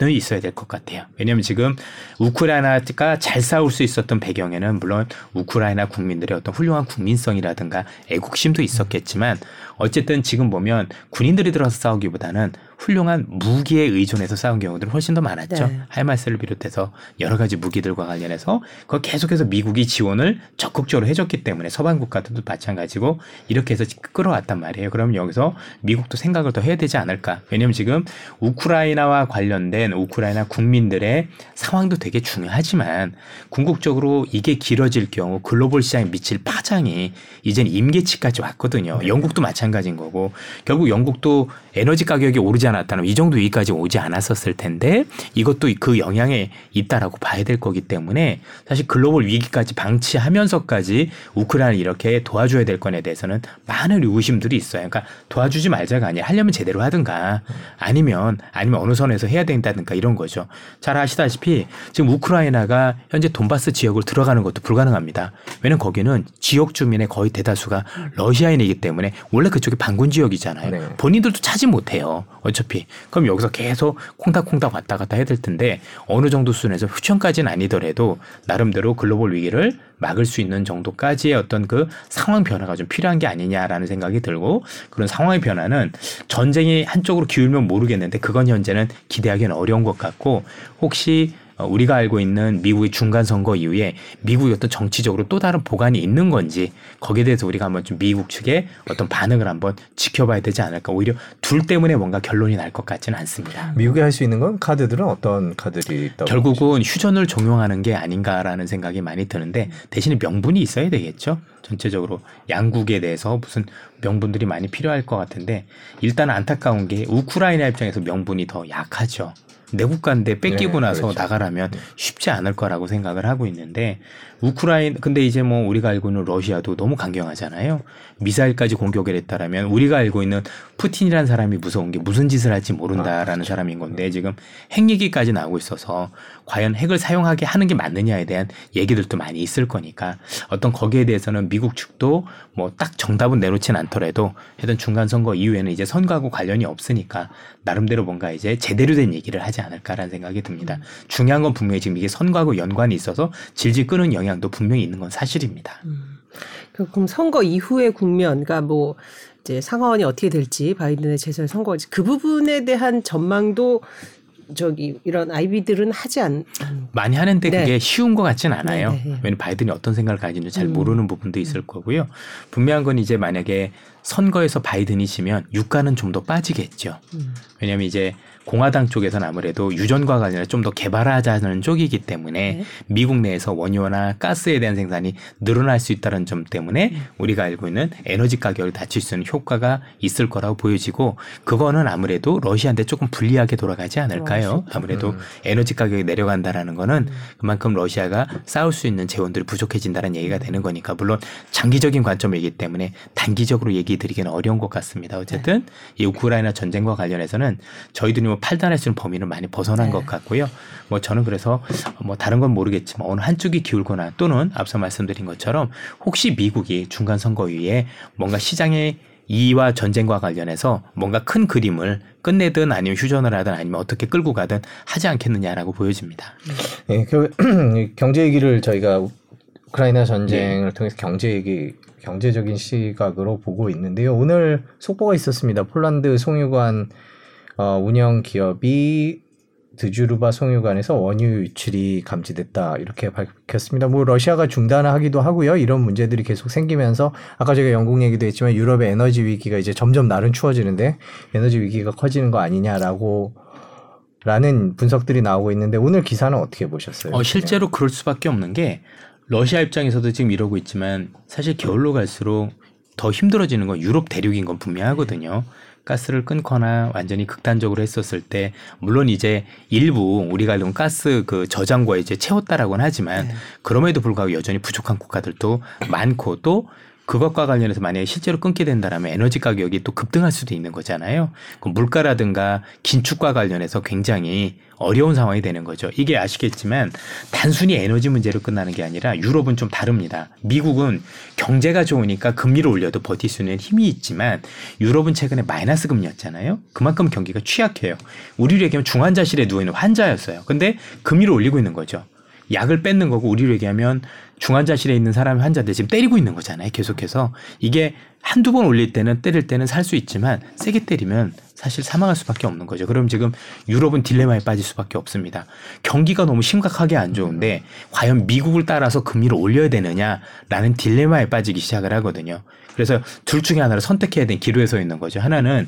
있어야 될 것 같아요. 왜냐하면 지금 우크라이나가 잘 싸울 수 있었던 배경에는 물론 우크라이나 국민들의 어떤 훌륭한 국민성이라든가 애국심도 있었겠지만, 어쨌든 지금 보면 군인들이 들어서 싸우기보다는 훌륭한 무기에 의존해서 싸운 경우들은 훨씬 더 많았죠. 네. 하이마스를 비롯해서 여러 가지 무기들과 관련해서 그걸 계속해서 미국이 지원을 적극적으로 해줬기 때문에 서방 국가들도 마찬가지고 이렇게 해서 끌어왔단 말이에요. 그럼 여기서 미국도 생각을 더 해야 되지 않을까. 왜냐하면 지금 우크라이나와 관련된 우크라이나 국민들의 상황도 되게 중요하지만 궁극적으로 이게 길어질 경우 글로벌 시장에 미칠 파장이 이젠 임계치까지 왔거든요. 영국도 마찬가지인 거고, 결국 영국도 에너지 가격이 오르지 않았다면 이 정도 위까지 오지 않았었을 텐데 이것도 그 영향에 있다라고 봐야 될 거기 때문에, 사실 글로벌 위기까지 방치하면서까지 우크라이나를 이렇게 도와줘야 될 건에 대해서는 많은 의구심들이 있어요. 그러니까 도와주지 말자가 아니라 하려면 제대로 하든가 아니면 어느 선에서 해야 된다든가 이런 거죠. 잘 아시다시피 지금 우크라이나가 현재 돈바스 지역을 들어가는 것도 불가능합니다. 왜냐하면 거기는 지역 주민의 거의 대다수가 러시아인이기 때문에 원래 그쪽이 반군 지역이잖아요. 네. 본인들도 차지 못해요. 어차피. 그럼 여기서 계속 콩닥콩닥 왔다 갔다 해야 될 텐데 어느 정도 수준에서 휴전까지는 아니더라도 나름대로 글로벌 위기를 막을 수 있는 정도까지의 어떤 그 상황 변화가 좀 필요한 게 아니냐라는 생각이 들고, 그런 상황의 변화는 전쟁이 한쪽으로 기울면 모르겠는데 그건 현재는 기대하기는 어려운 것 같고, 혹시 우리가 알고 있는 미국의 중간선거 이후에 미국이 어떤 정치적으로 또 다른 보관이 있는 건지 거기에 대해서 우리가 한번 좀 미국 측의 어떤 반응을 한번 지켜봐야 되지 않을까. 오히려 둘 때문에 뭔가 결론이 날 것 같지는 않습니다. 미국이 할 수 있는 건 카드들은 어떤 카드들이 있다고 결국은 휴전을 종용하는 게 아닌가라는 생각이 많이 드는데, 대신에 명분이 있어야 되겠죠. 전체적으로 양국에 대해서 무슨 명분들이 많이 필요할 것 같은데, 일단 안타까운 게 우크라이나 입장에서 명분이 더 약하죠. 내 국가인데 뺏기고 나서 그렇죠. 나가라면 쉽지 않을 거라고 생각을 하고 있는데, 근데 이제 뭐 우리가 알고 있는 러시아도 너무 강경하잖아요. 미사일까지 공격을 했다라면 우리가 알고 있는 푸틴이라는 사람이 무서운 게 무슨 짓을 할지 모른다라는 그렇죠. 사람인 건데 지금 핵 얘기까지 나오고 있어서 과연 핵을 사용하게 하는 게 맞느냐에 대한 얘기들도 많이 있을 거니까, 어떤 거기에 대해서는 미국 측도 뭐 딱 정답은 내놓진 않더라도 하여튼 중간 선거 이후에는 이제 선거하고 관련이 없으니까 나름대로 뭔가 이제 제대로 된 얘기를 하지 않을까라는 생각이 듭니다. 중요한 건 분명히 지금 이게 선거하고 연관이 있어서 질질 끄는 영향도 분명히 있는 건 사실입니다. 그럼 선거 이후의 국면, 그러니까 뭐 이제 상황이 어떻게 될지, 바이든의 재선 선거 그 부분에 대한 전망도 이런 아이비들은 많이 하는데 네. 그게 쉬운 것 같지는 않아요. 네, 네, 네. 왜냐면 바이든이 어떤 생각을 가진지 잘 모르는 부분도 있을 거고요. 분명한 건 이제 만약에 선거에서 바이든이 지면 유가는 좀 더 빠지겠죠. 왜냐면 이제 공화당 쪽에서는 아무래도 유전과 관련해서 좀 더 개발하자는 쪽이기 때문에 네. 미국 내에서 원유나 가스에 대한 생산이 늘어날 수 있다는 점 때문에 우리가 알고 있는 에너지 가격을 낮출 수 있는 효과가 있을 거라고 보여지고, 그거는 아무래도 러시아한테 조금 불리하게 돌아가지 않을까요? 아무래도 에너지 가격이 내려간다라는 거는 그만큼 러시아가 싸울 수 있는 재원들이 부족해진다는 얘기가 되는 거니까, 물론 장기적인 관점이기 때문에 단기적으로 얘기드리기는 어려운 것 같습니다. 어쨌든 이 우크라이나 전쟁과 관련해서는 저희들이 판단할 수 있는 범위는 많이 벗어난 네. 것 같고요. 뭐 저는 그래서 뭐 다른 건 모르겠지만 어느 한쪽이 기울거나, 또는 앞서 말씀드린 것처럼 혹시 미국이 중간 선거 이후에 뭔가 시장의 이와 전쟁과 관련해서 뭔가 큰 그림을 끝내든 아니면 휴전을 하든 아니면 어떻게 끌고 가든 하지 않겠느냐라고 보여집니다. 네, 경제 얘기를 저희가 우크라이나 전쟁을 네. 통해서 경제적인 시각으로 보고 있는데요. 오늘 속보가 있었습니다. 폴란드 송유관 운영 기업이 드주르바 송유관에서 원유 유출이 감지됐다 이렇게 밝혔습니다. 뭐 러시아가 중단하기도 하고요. 이런 문제들이 계속 생기면서 아까 제가 영국 얘기도 했지만 유럽의 에너지 위기가 이제 점점 날은 추워지는데 에너지 위기가 커지는 거 아니냐라고 라는 분석들이 나오고 있는데 오늘 기사는 어떻게 보셨어요? 실제로 그럴 수밖에 없는 게 러시아 입장에서도 지금 이러고 있지만 사실 겨울로 갈수록 더 힘들어지는 건 유럽 대륙인 건 분명하거든요. 가스를 끊거나 완전히 극단적으로 했었을 때 물론 이제 일부 우리가 이런 가스 그 저장고에 이제 채웠다라고는 하지만 그럼에도 불구하고 여전히 부족한 국가들도 많고 또 그것과 관련해서 만약에 실제로 끊게 된다면 에너지 가격이 또 급등할 수도 있는 거잖아요. 그럼 물가라든가 긴축과 관련해서 굉장히 어려운 상황이 되는 거죠. 이게 아시겠지만 단순히 에너지 문제로 끝나는 게 아니라 유럽은 좀 다릅니다. 미국은 경제가 좋으니까 금리를 올려도 버틸 수 있는 힘이 있지만 유럽은 최근에 마이너스 금리였잖아요. 그만큼 경기가 취약해요. 우리로 얘기하면 중환자실에 누워있는 환자였어요. 근데 금리를 올리고 있는 거죠. 약을 뺏는 거고 우리로 얘기하면 중환자실에 있는 사람이 환자인데 지금 때리고 있는 거잖아요. 계속해서. 이게 한두 번 올릴 때는 때릴 때는 살 수 있지만 세게 때리면 사실 사망할 수밖에 없는 거죠. 그럼 지금 유럽은 딜레마에 빠질 수밖에 없습니다. 경기가 너무 심각하게 안 좋은데 과연 미국을 따라서 금리를 올려야 되느냐라는 딜레마에 빠지기 시작을 하거든요. 그래서 둘 중에 하나를 선택해야 되는 기로에 서 있는 거죠. 하나는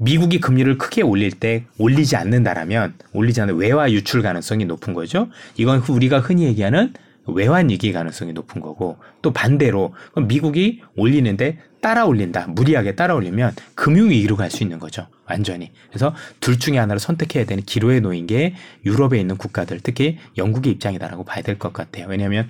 미국이 금리를 크게 올릴 때 올리지 않는다라면 올리지 않는 외화 유출 가능성이 높은 거죠. 이건 우리가 흔히 얘기하는 외환 위기 가능성이 높은 거고 또 반대로 그럼 미국이 올리는데 따라 올린다. 무리하게 따라 올리면 금융 위기로 갈 수 있는 거죠. 완전히. 그래서 둘 중에 하나를 선택해야 되는 기로에 놓인 게 유럽에 있는 국가들 특히 영국의 입장이다라고 봐야 될 것 같아요. 왜냐하면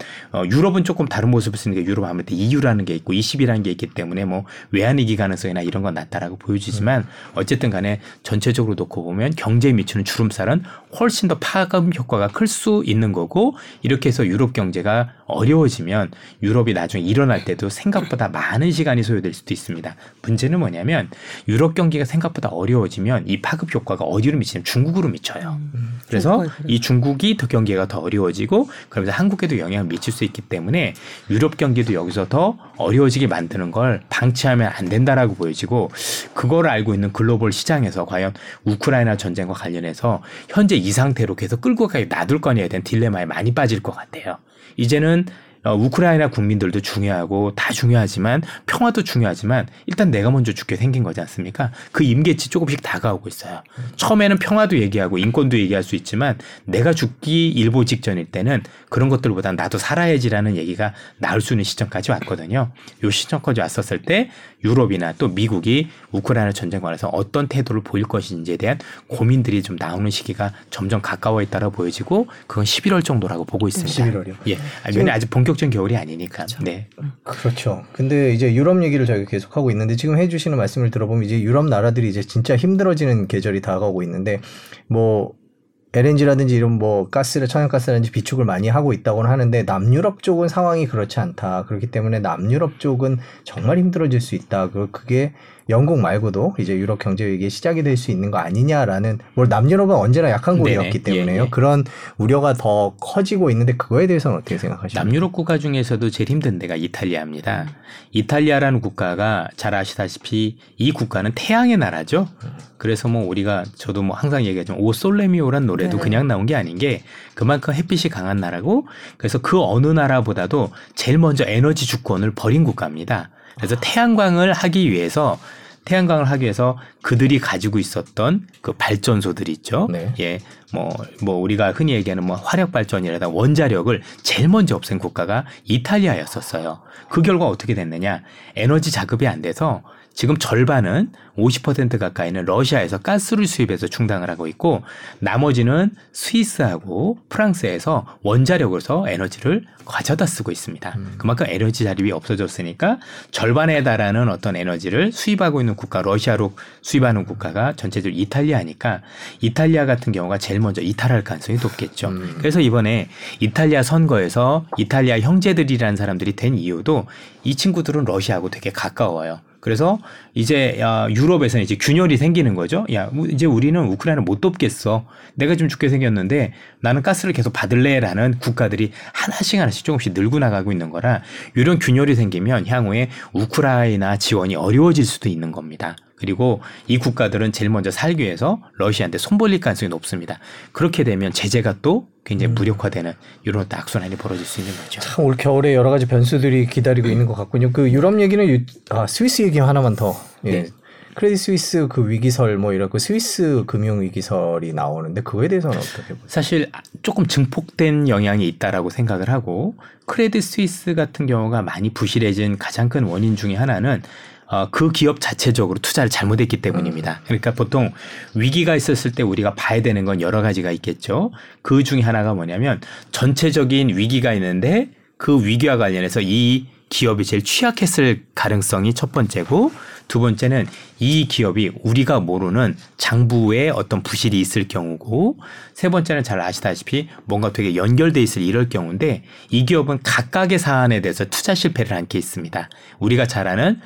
유럽은 조금 다른 모습을 쓰는 게 유럽 아무래도 EU라는 게 있고 20이라는 게 있기 때문에 뭐 외환위기 가능성이나 이런 건 낮다라고 보여지지만 어쨌든 간에 전체적으로 놓고 보면 경제에 미치는 주름살은 훨씬 더 파급 효과가 클 수 있는 거고 이렇게 해서 유럽 경제가 어려워지면 유럽이 나중에 일어날 때도 생각보다 많은 시간이 소요될 수도 있습니다. 문제는 뭐냐면 유럽 경기가 생각보다 어려워지면 이 파급 효과가 어디로 미치냐면 중국으로 미쳐요. 그래서 이 중국이 더 경기가 더 어려워지고 그러면서 한국에도 영향을 미칠 수 있기 때문에 유럽 경기도 여기서 더 어려워지게 만드는 걸 방치하면 안 된다라고 보여지고 그걸 알고 있는 글로벌 시장에서 과연 우크라이나 전쟁과 관련해서 현재 이 상태로 계속 끌고 가게 놔둘 거냐에 대한 딜레마에 많이 빠질 것 같아요. 이제는 우크라이나 국민들도 중요하고 다 중요하지만 평화도 중요하지만 일단 내가 먼저 죽게 생긴 거지 않습니까? 그 임계치 조금씩 다가오고 있어요. 처음에는 평화도 얘기하고 인권도 얘기할 수 있지만 내가 죽기 일보 직전일 때는 그런 것들보다 나도 살아야지라는 얘기가 나올 수 있는 시점까지 왔거든요. 이 시점까지 왔었을 때 유럽이나 또 미국이 우크라이나 전쟁 관련해서 어떤 태도를 보일 것인지에 대한 고민들이 좀 나오는 시기가 점점 가까워 있다고 보여지고 그건 11월 정도라고 보고 있습니다. 11월이요? 예. 아직 본격적인 겨울이 아니니까. 그렇죠. 네. 그렇죠. 근데 이제 유럽 얘기를 저희가 계속 하고 있는데 지금 해주시는 말씀을 들어보면 이제 유럽 나라들이 이제 진짜 힘들어지는 계절이 다가오고 있는데 뭐 LNG라든지 이런 뭐 가스를 천연가스라든지 비축을 많이 하고 있다고는 하는데 남유럽 쪽은 상황이 그렇지 않다. 그렇기 때문에 남유럽 쪽은 정말 힘들어질 수 있다. 그게 영국 말고도 이제 유럽 경제 위기의 시작이 될 수 있는 거 아니냐라는 뭘 남유럽은 언제나 약한 곳이었기 때문에요. 네네. 그런 우려가 더 커지고 있는데 그거에 대해서는 어떻게 생각하십니까? 남유럽 국가 중에서도 제일 힘든 데가 이탈리아입니다. 이탈리아라는 국가가 잘 아시다시피 이 국가는 태양의 나라죠. 그래서 뭐 우리가 저도 뭐 항상 얘기하지만 오 솔레미오란 노래도 네네. 그냥 나온 게 아닌 게 그만큼 햇빛이 강한 나라고 그래서 그 어느 나라보다도 제일 먼저 에너지 주권을 버린 국가입니다. 그래서 태양광을 하기 위해서 그들이 가지고 있었던 그 발전소들이 있죠. 네. 예. 뭐 우리가 흔히 얘기하는 뭐 화력 발전이라든가 원자력을 제일 먼저 없앤 국가가 이탈리아였었어요. 그 결과 어떻게 됐느냐? 에너지 자급이 안 돼서 지금 절반은 50% 가까이는 러시아에서 가스를 수입해서 충당을 하고 있고 나머지는 스위스하고 프랑스에서 원자력으로서 에너지를 가져다 쓰고 있습니다. 그만큼 에너지 자립이 없어졌으니까 절반에 달하는 어떤 에너지를 수입하고 있는 국가, 러시아로 수입하는 국가가 전체적으로 이탈리아니까 이탈리아 같은 경우가 제일 먼저 이탈할 가능성이 높겠죠. 그래서 이번에 이탈리아 선거에서 이탈리아 형제들이라는 사람들이 된 이유도 이 친구들은 러시아하고 되게 가까워요. 그래서 이제 유럽에서는 이제 균열이 생기는 거죠. 야, 이제 우리는 우크라이나 못 돕겠어. 내가 좀 죽게 생겼는데 나는 가스를 계속 받을래라는 국가들이 하나씩 조금씩 늘고 나가고 있는 거라 이런 균열이 생기면 향후에 우크라이나 지원이 어려워질 수도 있는 겁니다. 그리고 이 국가들은 제일 먼저 살기 위해서 러시아한테 손벌릴 가능성이 높습니다. 그렇게 되면 제재가 또 굉장히 무력화되는 이런 악순환이 벌어질 수 있는 거죠. 참 올 겨울에 여러 가지 변수들이 기다리고 있는 것 같군요. 그 유럽 얘기는 스위스 얘기 하나만 더. 예. 네. 크레딧 스위스 그 위기설 이렇고 스위스 금융 위기설이 나오는데 그거에 대해서는 어떻게 보세요? 사실 조금 증폭된 영향이 있다라고 생각을 하고 크레딧 스위스 같은 경우가 많이 부실해진 가장 큰 원인 중에 하나는 그 기업 자체적으로 투자를 잘못했기 때문입니다. 그러니까 보통 위기가 있었을 때 우리가 봐야 되는 건 여러 가지가 있겠죠. 그 중에 하나가 뭐냐면 전체적인 위기가 있는데 그 위기와 관련해서 이 기업이 제일 취약했을 가능성이 첫 번째고, 두 번째는 이 기업이 우리가 모르는 장부에 어떤 부실이 있을 경우고, 세 번째는 잘 아시다시피 뭔가 되게 연결돼 있을 이럴 경우인데 이 기업은 각각의 사안에 대해서 투자 실패를 한 케이스입니다. 우리가 잘 아는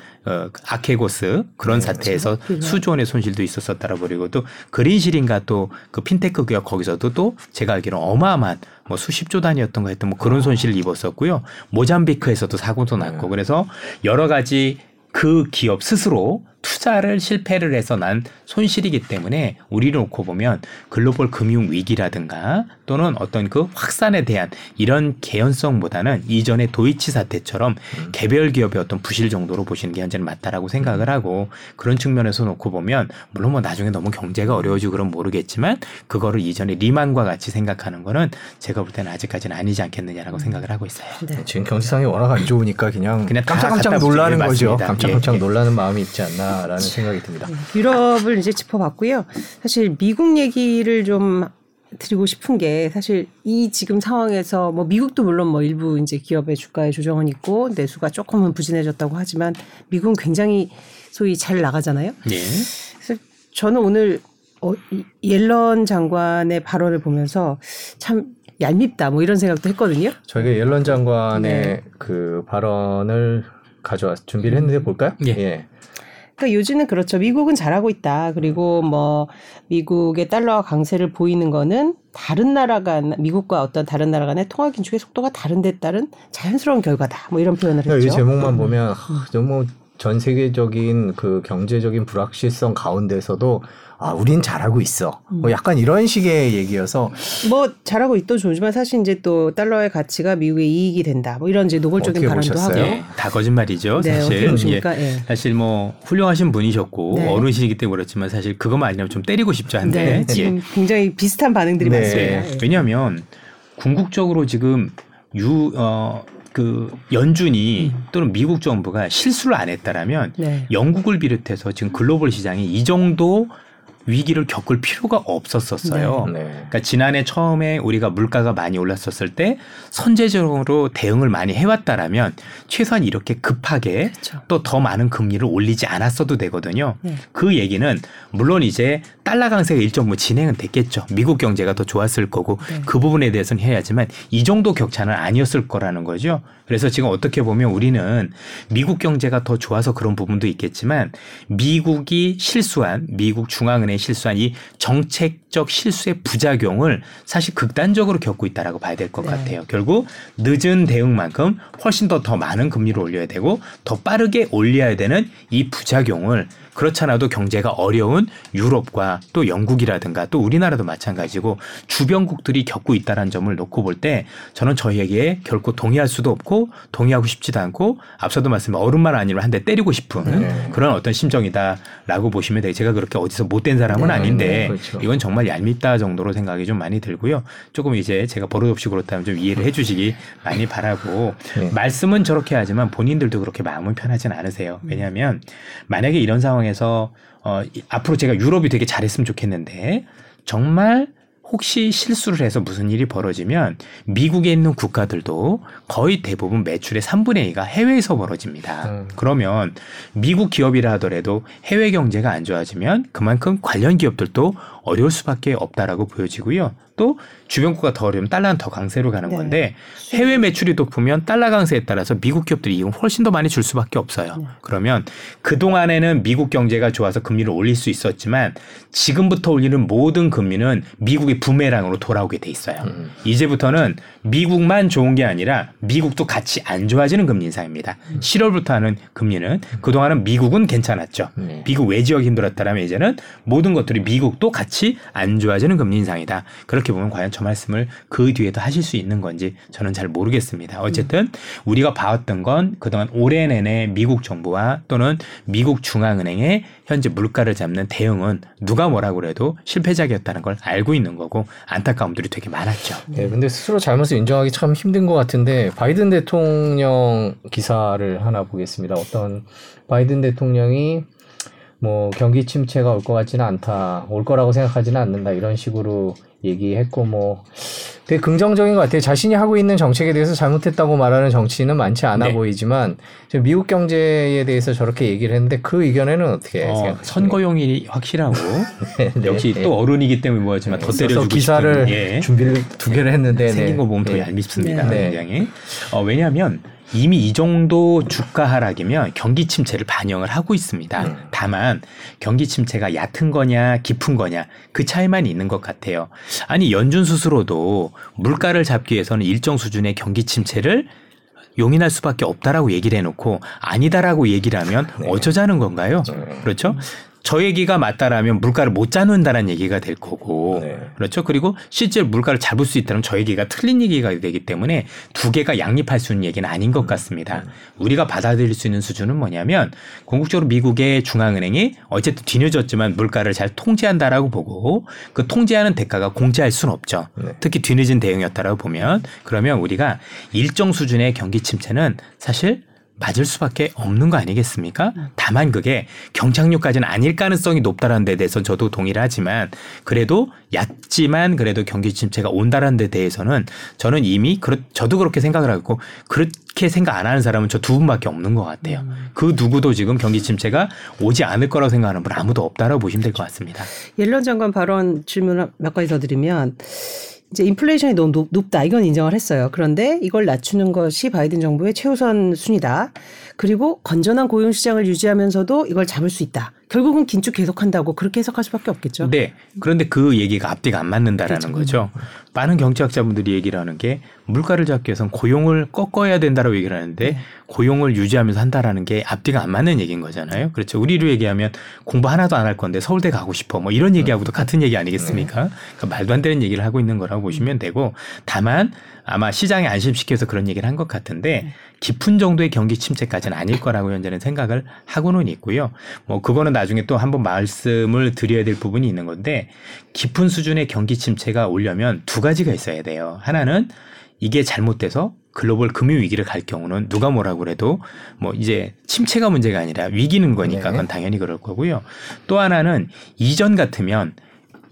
아케고스 그런 사태에서 수조원의 손실도 있었었다라 버리고 또 그린실인가 또 그 핀테크 기업 거기서도 또 제가 알기로 어마어마한 수십조 단위였던 거 했던 그런 손실을 입었었고요. 모잠비크에서도 사고도 났고 그래서 여러 가지 그 기업 스스로 투자를 실패를 해서 난 손실이기 때문에 우리를 놓고 보면 글로벌 금융 위기라든가 또는 어떤 그 확산에 대한 이런 개연성보다는 이전의 도이치 사태처럼 개별 기업의 어떤 부실 정도로 보시는 게 현재는 맞다라고 생각을 하고, 그런 측면에서 놓고 보면 물론 나중에 너무 경제가 어려워지고 그럼 모르겠지만 그거를 이전의 리만과 같이 생각하는 거는 제가 볼 때는 아직까지는 아니지 않겠느냐라고 생각을 하고 있어요. 네. 지금 경제상이 워낙 안 좋으니까 그냥 깜짝깜짝 놀라는 거죠. 깜짝깜짝 놀라는 마음이 있지 않나 라는 생각이 듭니다. 유럽을 이제 짚어봤고요. 사실 미국 얘기를 좀 드리고 싶은 게, 사실 이 지금 상황에서 미국도 물론 일부 이제 기업의 주가의 조정은 있고 내수가 조금은 부진해졌다고 하지만 미국은 굉장히 소위 잘 나가잖아요. 네. 그래서 저는 오늘 옐런 장관의 발언을 보면서 참 얄밉다 이런 생각도 했거든요. 저희가 옐런 장관의 그 발언을 가져와 준비를 했는데 볼까요? 네. 예. 그러니까 요즘은 그렇죠. 미국은 잘하고 있다. 그리고 미국의 달러 강세를 보이는 거는 다른 나라가 미국과 어떤 다른 나라 간의 통화 긴축의 속도가 다른 데 따른 자연스러운 결과다. 이런 표현을 했죠. 이 제목만 보면 너무 전 세계적인 그 경제적인 불확실성 가운데서도 우린 잘하고 있어. 약간 이런 식의 얘기여서 잘하고 있도 좋지만 사실 이제 또 달러의 가치가 미국의 이익이 된다. 이런 이제 노골적인 발언도 하고. 네, 다 거짓말이죠. 네, 사실 사실 훌륭하신 분이셨고 어른이시기 때문에 그렇지만 사실 그것만 아니면 좀 때리고 싶죠 한데. 네, 지금 굉장히 비슷한 반응들이 많습니다. 네. 왜냐하면 궁극적으로 지금 연준이 또는 미국 정부가 실수를 안 했다라면 영국을 비롯해서 지금 글로벌 시장이 이 정도 위기를 겪을 필요가 없었었어요. 네. 그러니까 지난해 처음에 우리가 물가가 많이 올랐었을 때 선제적으로 대응을 많이 해왔다라면 최소한 이렇게 급하게 또 더 많은 금리를 올리지 않았어도 되거든요. 그 얘기는 물론 이제 달러 강세가 일정 부분 진행은 됐겠죠. 미국 경제가 더 좋았을 거고 그 부분에 대해서는 해야지만 이 정도 격차는 아니었을 거라는 거죠. 그래서 지금 어떻게 보면 우리는 미국 경제가 더 좋아서 그런 부분도 있겠지만 미국 중앙은행 실수한 이 정책적 실수의 부작용을 사실 극단적으로 겪고 있다라고 봐야 될 것 같아요. 결국 늦은 대응만큼 훨씬 더 많은 금리를 올려야 되고 더 빠르게 올려야 되는 이 부작용을, 그렇잖아도 경제가 어려운 유럽과 또 영국이라든가 또 우리나라도 마찬가지고 주변국들이 겪고 있다는 점을 놓고 볼 때 저는 저희에게 결코 동의할 수도 없고 동의하고 싶지도 않고 앞서도 말씀드린 어른만 아니면 한 대 때리고 싶은 그런 어떤 심정이다라고 보시면 돼요. 제가 그렇게 어디서 못된 사람은 아닌데 이건 정말 얄밉다 정도로 생각이 좀 많이 들고요. 조금 이제 제가 버릇없이 그렇다면 좀 이해를 해 주시기 많이 바라고 말씀은 저렇게 하지만 본인들도 그렇게 마음은 편하진 않으세요. 왜냐하면 만약에 이런 상황에서 앞으로 제가 유럽이 되게 잘했으면 좋겠는데 정말 혹시 실수를 해서 무슨 일이 벌어지면 미국에 있는 국가들도 거의 대부분 매출의 3분의 2가 해외에서 벌어집니다. 그러면 미국 기업이라 하더라도 해외 경제가 안 좋아지면 그만큼 관련 기업들도 어려울 수밖에 없다라고 보여지고요. 전략도 주변국가 더 어려우면 달러는 더 강세로 가는 네. 건데 해외 매출이 높으면 달러 강세에 따라서 미국 기업들이 이익을 훨씬 더 많이 줄 수밖에 없어요. 네. 그러면 그동안에는 미국 경제가 좋아서 금리를 올릴 수 있었지만 지금부터 올리는 모든 금리는 미국의 부메랑으로 돌아오게 돼 있어요. 이제부터는 미국만 좋은 게 아니라 미국도 같이 안 좋아지는 금리 인상입니다. 7월부터 하는 금리는 그동안은 미국은 괜찮았죠. 네. 미국 외지역이 힘들었다면 이제는 모든 것들이 미국도 같이 안 좋아지는 금리 인상이다. 그렇게 보면 과연 저 말씀을 그 뒤에도 하실 수 있는 건지 저는 잘 모르겠습니다. 어쨌든 우리가 봐왔던 건 그동안 올해 내내 미국 정부와 또는 미국 중앙은행의 현재 물가를 잡는 대응은 누가 뭐라고 해도 실패작이었다는 걸 알고 있는 거고 안타까움들이 되게 많았죠. 네, 근데 스스로 잘못을 인정하기 참 힘든 것 같은데 바이든 대통령 기사를 하나 보겠습니다. 어떤 바이든 대통령이 뭐 경기 침체가 올 것 같지는 않다, 올 거라고 생각하지는 않는다 이런 식으로 얘기했고 뭐 되게 긍정적인 것 같아요. 자신이 하고 있는 정책에 대해서 잘못했다고 말하는 정치인은 많지 않아 네. 보이지만 미국 경제에 대해서 저렇게 얘기를 했는데 그 의견에는 어떻게 생각하세요? 선거용이 확실하고 네, 역시 네. 또 어른이기 때문에 뭐하지만 더 때려주고 기사를 예. 준비를 두 개를 했는데 생긴 거 보면 더 얄밉습니다. 네. 굉장히 왜냐하면 이미 이 정도 주가 하락이면 경기 침체를 반영을 하고 있습니다. 다만 경기 침체가 얕은 거냐 깊은 거냐 그 차이만 있는 것 같아요. 아니 연준 스스로도 물가를 잡기 위해서는 일정 수준의 경기 침체를 용인할 수밖에 없다라고 얘기를 해놓고 아니다라고 얘기를 하면 어쩌자는 건가요? 그렇죠? 저 얘기가 맞다라면 물가를 못 잡는다는 얘기가 될 거고 네. 그렇죠. 그리고 실제로 물가를 잡을 수 있다면 저 얘기가 틀린 얘기가 되기 때문에 두 개가 양립할 수 있는 얘기는 아닌 것 같습니다. 우리가 받아들일 수 있는 수준은 뭐냐면 궁극적으로 미국의 중앙은행이 어쨌든 뒤늦었지만 물가를 잘 통제한다라고 보고 그 통제하는 대가가 공제할 수는 없죠. 특히 뒤늦은 대응이었다라고 보면 그러면 우리가 일정 수준의 경기 침체는 사실 맞을 수밖에 없는 거 아니겠습니까? 다만 그게 경착륙까지는 아닐 가능성이 높다라는 데 대해서는 저도 동의를 하지만 그래도 얕지만 그래도 경기 침체가 온다라는 데 대해서는 저는 이미 저도 그렇게 생각을 하고 그렇게 생각 안 하는 사람은 저 두 분밖에 없는 것 같아요. 그 누구도 지금 경기 침체가 오지 않을 거라고 생각하는 분 아무도 없다라고 보시면 될 것 같습니다. 옐런 장관 발언 질문 몇 가지 더 드리면 이제 인플레이션이 너무 높다. 이건 인정을 했어요. 그런데 이걸 낮추는 것이 바이든 정부의 최우선 순위다. 그리고 건전한 고용 시장을 유지하면서도 이걸 잡을 수 있다. 결국은 긴축 계속한다고 그렇게 해석할 수밖에 없겠죠. 네. 그런데 그 얘기가 앞뒤가 안 맞는다라는 그렇죠. 거죠. 많은 경제학자분들이 얘기를 하는 게 물가를 잡기 위해서는 고용을 꺾어야 된다라고 얘기를 하는데 네. 고용을 유지하면서 한다라는 게 앞뒤가 안 맞는 얘기인 거잖아요. 그렇죠. 우리로 얘기하면 공부 하나도 안 할 건데 서울대 가고 싶어 뭐 이런 얘기하고도 같은 얘기 아니겠습니까? 그러니까 말도 안 되는 얘기를 하고 있는 거라고 보시면 되고 다만 아마 시장에 안심시켜서 그런 얘기를 한 것 같은데 깊은 정도의 경기 침체까지는 아닐 거라고 현재는 생각을 하고는 있고요. 뭐 그거는 나중에 또 한번 말씀을 드려야 될 부분이 있는 건데 깊은 수준의 경기 침체가 오려면 두 가지가 있어야 돼요. 하나는 이게 잘못돼서 글로벌 금융 위기를 갈 경우는 누가 뭐라고 해도 뭐 이제 침체가 문제가 아니라 위기는 거니까 그건 당연히 그럴 거고요. 또 하나는 이전 같으면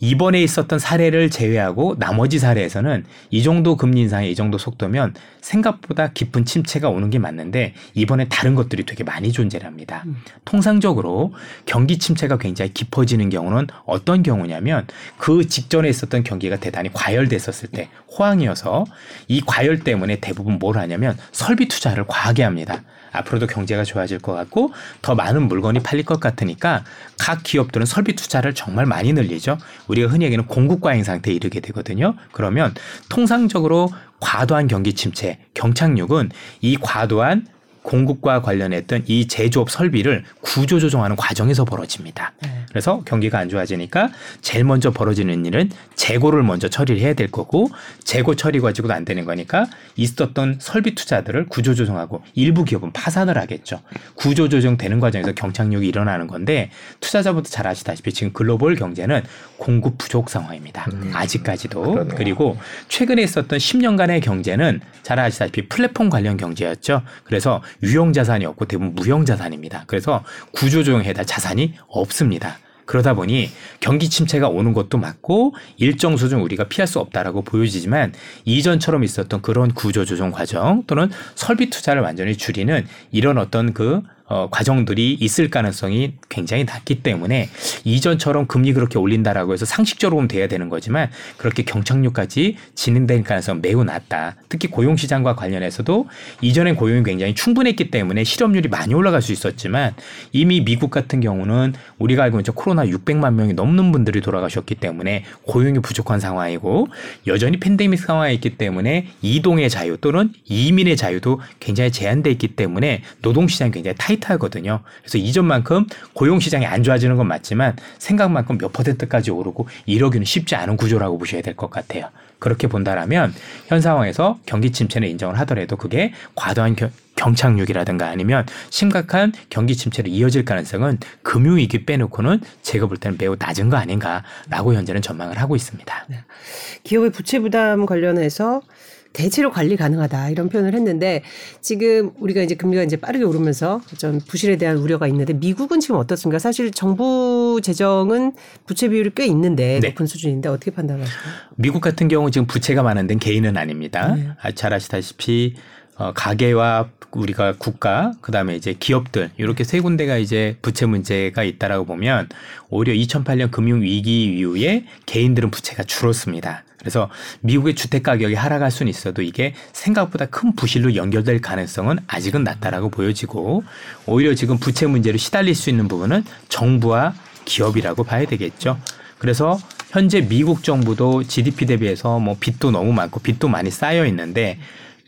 이번에 있었던 사례를 제외하고 나머지 사례에서는 이 정도 금리 인상에 이 정도 속도면 생각보다 깊은 침체가 오는 게 맞는데 이번에 다른 것들이 되게 많이 존재합니다. 통상적으로 경기 침체가 굉장히 깊어지는 경우는 어떤 경우냐면 그 직전에 있었던 경기가 대단히 과열됐었을 때 호황이어서 이 과열 때문에 대부분 뭘 하냐면 설비 투자를 과하게 합니다. 앞으로도 경제가 좋아질 것 같고 더 많은 물건이 팔릴 것 같으니까 각 기업들은 설비 투자를 정말 많이 늘리죠. 우리가 흔히 얘기하는 공급 과잉 상태에 이르게 되거든요. 그러면 통상적으로 과도한 경기 침체, 경착륙은 이 과도한 공급과 관련했던 이 제조업 설비를 구조 조정하는 과정에서 벌어집니다. 그래서 경기가 안 좋아지니까 제일 먼저 벌어지는 일은 재고를 먼저 처리를 해야 될 거고 재고 처리 가지고도 안 되는 거니까 있었던 설비 투자들을 구조 조정하고 일부 기업은 파산을 하겠죠. 구조 조정되는 과정에서 경착륙이 일어나는 건데 투자자분도 잘 아시다시피 지금 글로벌 경제는 공급 부족 상황입니다. 아직까지도. 그러네요. 그리고 최근에 있었던 10년간의 경제는 잘 아시다시피 플랫폼 관련 경제였죠. 그래서 유형 자산이 없고 대부분 무형 자산입니다. 그래서 구조조정해달 자산이 없습니다. 그러다 보니 경기 침체가 오는 것도 맞고 일정 수준 우리가 피할 수 없다라고 보여지지만 이전처럼 있었던 그런 구조조정 과정 또는 설비 투자를 완전히 줄이는 이런 어떤 그 과정들이 있을 가능성이 굉장히 낮기 때문에 이전처럼 금리 그렇게 올린다라고 해서 상식적으로 보면 돼야 되는 거지만 그렇게 경착륙까지 진행될 가능성은 매우 낮다. 특히 고용시장과 관련해서도 이전엔 고용이 굉장히 충분했기 때문에 실업률이 많이 올라갈 수 있었지만 이미 미국 같은 경우는 우리가 알고 있는 코로나 600만 명이 넘는 분들이 돌아가셨기 때문에 고용이 부족한 상황이고 여전히 팬데믹 상황에 있기 때문에 이동의 자유 또는 이민의 자유도 굉장히 제한되어 있기 때문에 노동시장이 굉장히 타이트하거든요. 그래서 이전만큼 고용시장이 안 좋아지는 건 맞지만 생각만큼 몇 퍼센트까지 오르고 이러기는 쉽지 않은 구조라고 보셔야 될 것 같아요. 그렇게 본다라면 현 상황에서 경기 침체는 인정을 하더라도 그게 과도한 경착륙이라든가 아니면 심각한 경기 침체로 이어질 가능성은 금융위기 빼놓고는 제가 볼 때는 매우 낮은 거 아닌가라고 현재는 전망을 하고 있습니다. 네. 기업의 부채 부담 관련해서 대체로 관리 가능하다 이런 표현을 했는데 지금 우리가 이제 금리가 이제 빠르게 오르면서 좀 부실에 대한 우려가 있는데 미국은 지금 어떻습니까? 사실 정부 재정은 부채 비율이 꽤 있는데 네. 높은 수준인데 어떻게 판단하세요? 미국 같은 경우 지금 부채가 많은 데는 개인은 아닙니다. 네. 잘 아시다시피 가계와 우리가 국가, 그 다음에 이제 기업들, 이렇게 세 군데가 이제 부채 문제가 있다라고 보면 오히려 2008년 금융위기 이후에 개인들은 부채가 줄었습니다. 그래서 미국의 주택가격이 하락할 수는 있어도 이게 생각보다 큰 부실로 연결될 가능성은 아직은 낮다라고 보여지고 오히려 지금 부채 문제로 시달릴 수 있는 부분은 정부와 기업이라고 봐야 되겠죠. 그래서 현재 미국 정부도 GDP 대비해서 뭐 빚도 너무 많고 빚도 많이 쌓여 있는데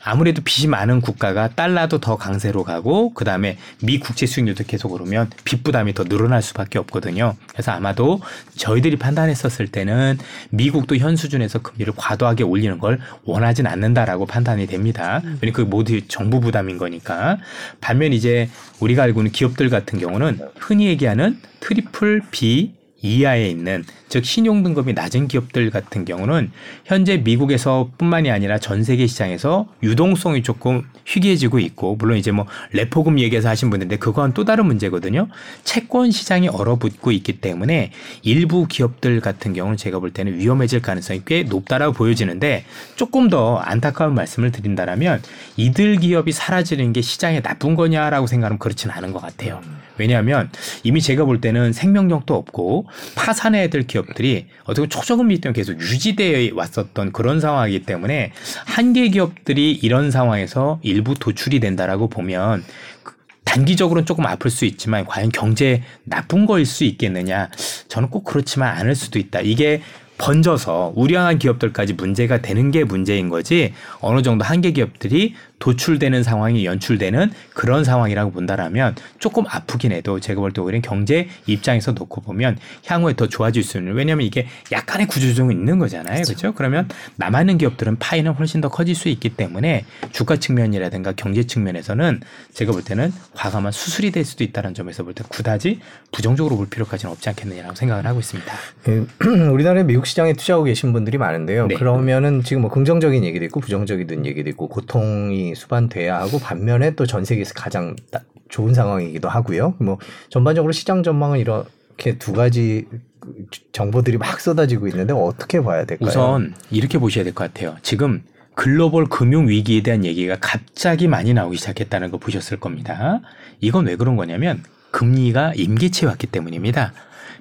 아무래도 빚이 많은 국가가 달러도 더 강세로 가고 그다음에 미 국채 수익률도 계속 오르면 빚 부담이 더 늘어날 수밖에 없거든요. 그래서 아마도 저희들이 판단했었을 때는 미국도 현 수준에서 금리를 과도하게 올리는 걸 원하진 않는다라고 판단이 됩니다. 그러니까 모두 정부 부담인 거니까. 반면 이제 우리가 알고 있는 기업들 같은 경우는 흔히 얘기하는 트리플 B 이하에 있는 즉 신용등급이 낮은 기업들 같은 경우는 현재 미국에서 뿐만이 아니라 전 세계 시장에서 유동성이 조금 희귀해지고 있고 물론 이제 뭐 레포금 얘기해서 하신 분인데 그건 또 다른 문제거든요. 채권 시장이 얼어붙고 있기 때문에 일부 기업들 같은 경우는 제가 볼 때는 위험해질 가능성이 꽤 높다라고 보여지는데 조금 더 안타까운 말씀을 드린다라면 이들 기업이 사라지는 게 시장에 나쁜 거냐라고 생각하면 그렇지는 않은 것 같아요. 왜냐하면 이미 제가 볼 때는 생명력도 없고 파산해야 될 기업들이 어떻게 보면 초저금리 때문에 계속 유지되어 왔었던 그런 상황이기 때문에 한 개 기업들이 이런 상황에서 일부 도출이 된다라고 보면 단기적으로는 조금 아플 수 있지만 과연 경제에 나쁜 거일 수 있겠느냐 저는 꼭 그렇지만 않을 수도 있다. 이게 번져서 우량한 기업들까지 문제가 되는 게 문제인 거지 어느 정도 한계 기업들이 도출되는 상황이 연출되는 그런 상황이라고 본다라면 조금 아프긴 해도 제가 볼 때 오히려 경제 입장에서 놓고 보면 향후에 더 좋아질 수 있는 왜냐하면 이게 약간의 구조조정이 있는 거잖아요. 그렇죠? 그러면 남아있는 기업들은 파이는 훨씬 더 커질 수 있기 때문에 주가 측면이라든가 경제 측면에서는 제가 볼 때는 과감한 수술이 될 수도 있다는 점에서 볼 때 굳이 부정적으로 볼 필요까지는 없지 않겠느냐라고 생각을 하고 있습니다. 우리나라의 미국 시장에 투자하고 계신 분들이 많은데요. 네. 그러면은 지금 뭐 긍정적인 얘기도 있고 부정적인 얘기도 있고 고통이 수반돼야 하고 반면에 또 전 세계에서 가장 좋은 상황이기도 하고요. 뭐 전반적으로 시장 전망은 이렇게 두 가지 정보들이 막 쏟아지고 있는데 어떻게 봐야 될까요? 우선 이렇게 보셔야 될 것 같아요. 지금 글로벌 금융 위기에 대한 얘기가 갑자기 많이 나오기 시작했다는 거 보셨을 겁니다. 이건 왜 그런 거냐면 금리가 임계치에 왔기 때문입니다.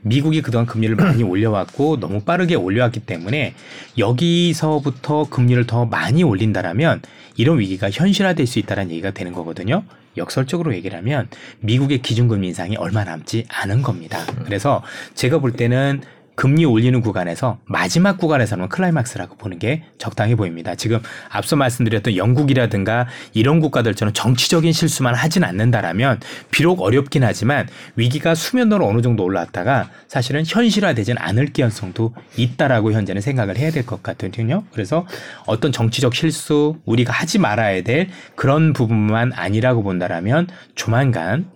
미국이 그동안 금리를 많이 올려왔고 너무 빠르게 올려왔기 때문에 여기서부터 금리를 더 많이 올린다라면 이런 위기가 현실화될 수 있다는 얘기가 되는 거거든요. 역설적으로 얘기를 하면 미국의 기준금리 인상이 얼마 남지 않은 겁니다. 그래서 제가 볼 때는 금리 올리는 구간에서 마지막 구간에서는 클라이막스라고 보는 게 적당해 보입니다. 지금 앞서 말씀드렸던 영국이라든가 이런 국가들처럼 정치적인 실수만 하진 않는다라면 비록 어렵긴 하지만 위기가 수면으로 어느 정도 올라왔다가 사실은 현실화되진 않을 가능성도 있다라고 현재는 생각을 해야 될 것 같거든요. 그래서 어떤 정치적 실수 우리가 하지 말아야 될 그런 부분만 아니라고 본다라면 조만간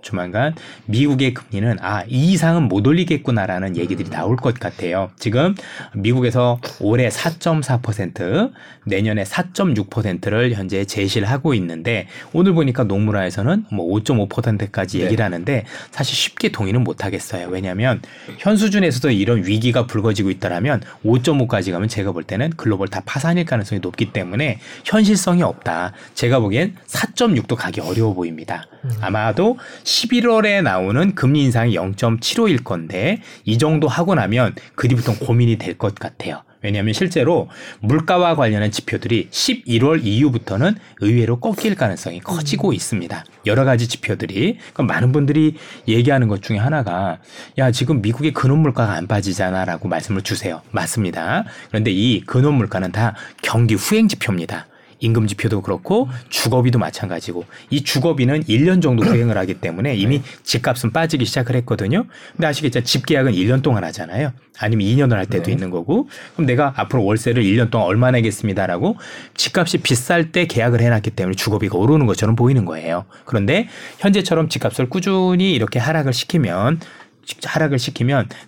미국의 금리는 이 이상은 못 올리겠구나라는 얘기들이 나올 것 같아요. 같아요. 지금 미국에서 올해 4.4%, 내년에 4.6%를 현재 제시를 하고 있는데 오늘 보니까 농무라에서는 뭐 5.5%까지 얘기를 하는데 사실 쉽게 동의는 못하겠어요. 왜냐하면 현 수준에서도 이런 위기가 불거지고 있다라면 5.5까지 가면 제가 볼 때는 글로벌 다 파산일 가능성이 높기 때문에 현실성이 없다. 제가 보기엔 4.6도 가기 어려워 보입니다. 아마도 11월에 나오는 금리 인상이 0.75일 건데 이 정도 하고 나면 그 뒤부터는 고민이 될 것 같아요. 왜냐하면 실제로 물가와 관련한 지표들이 11월 이후부터는 의외로 꺾일 가능성이 커지고 있습니다. 여러 가지 지표들이. 그러니까 많은 분들이 얘기하는 것 중에 하나가 야 지금 미국의 근원 물가가 안 빠지잖아 라고 말씀을 주세요. 맞습니다. 그런데 이 근원 물가는 다 경기 후행 지표입니다. 임금 지표도 그렇고 주거비도 마찬가지고 이 주거비는 1년 정도 수행을 하기 때문에 이미 집값은 빠지기 시작을 했거든요. 근데 아시겠죠? 집 계약은 1년 동안 하잖아요. 아니면 2년을 할 때도 있는 거고 그럼 내가 앞으로 월세를 1년 동안 얼마 내겠습니다라고 집값이 비쌀 때 계약을 해놨기 때문에 주거비가 오르는 것처럼 보이는 거예요. 그런데 현재처럼 집값을 꾸준히 이렇게 하락을 시키면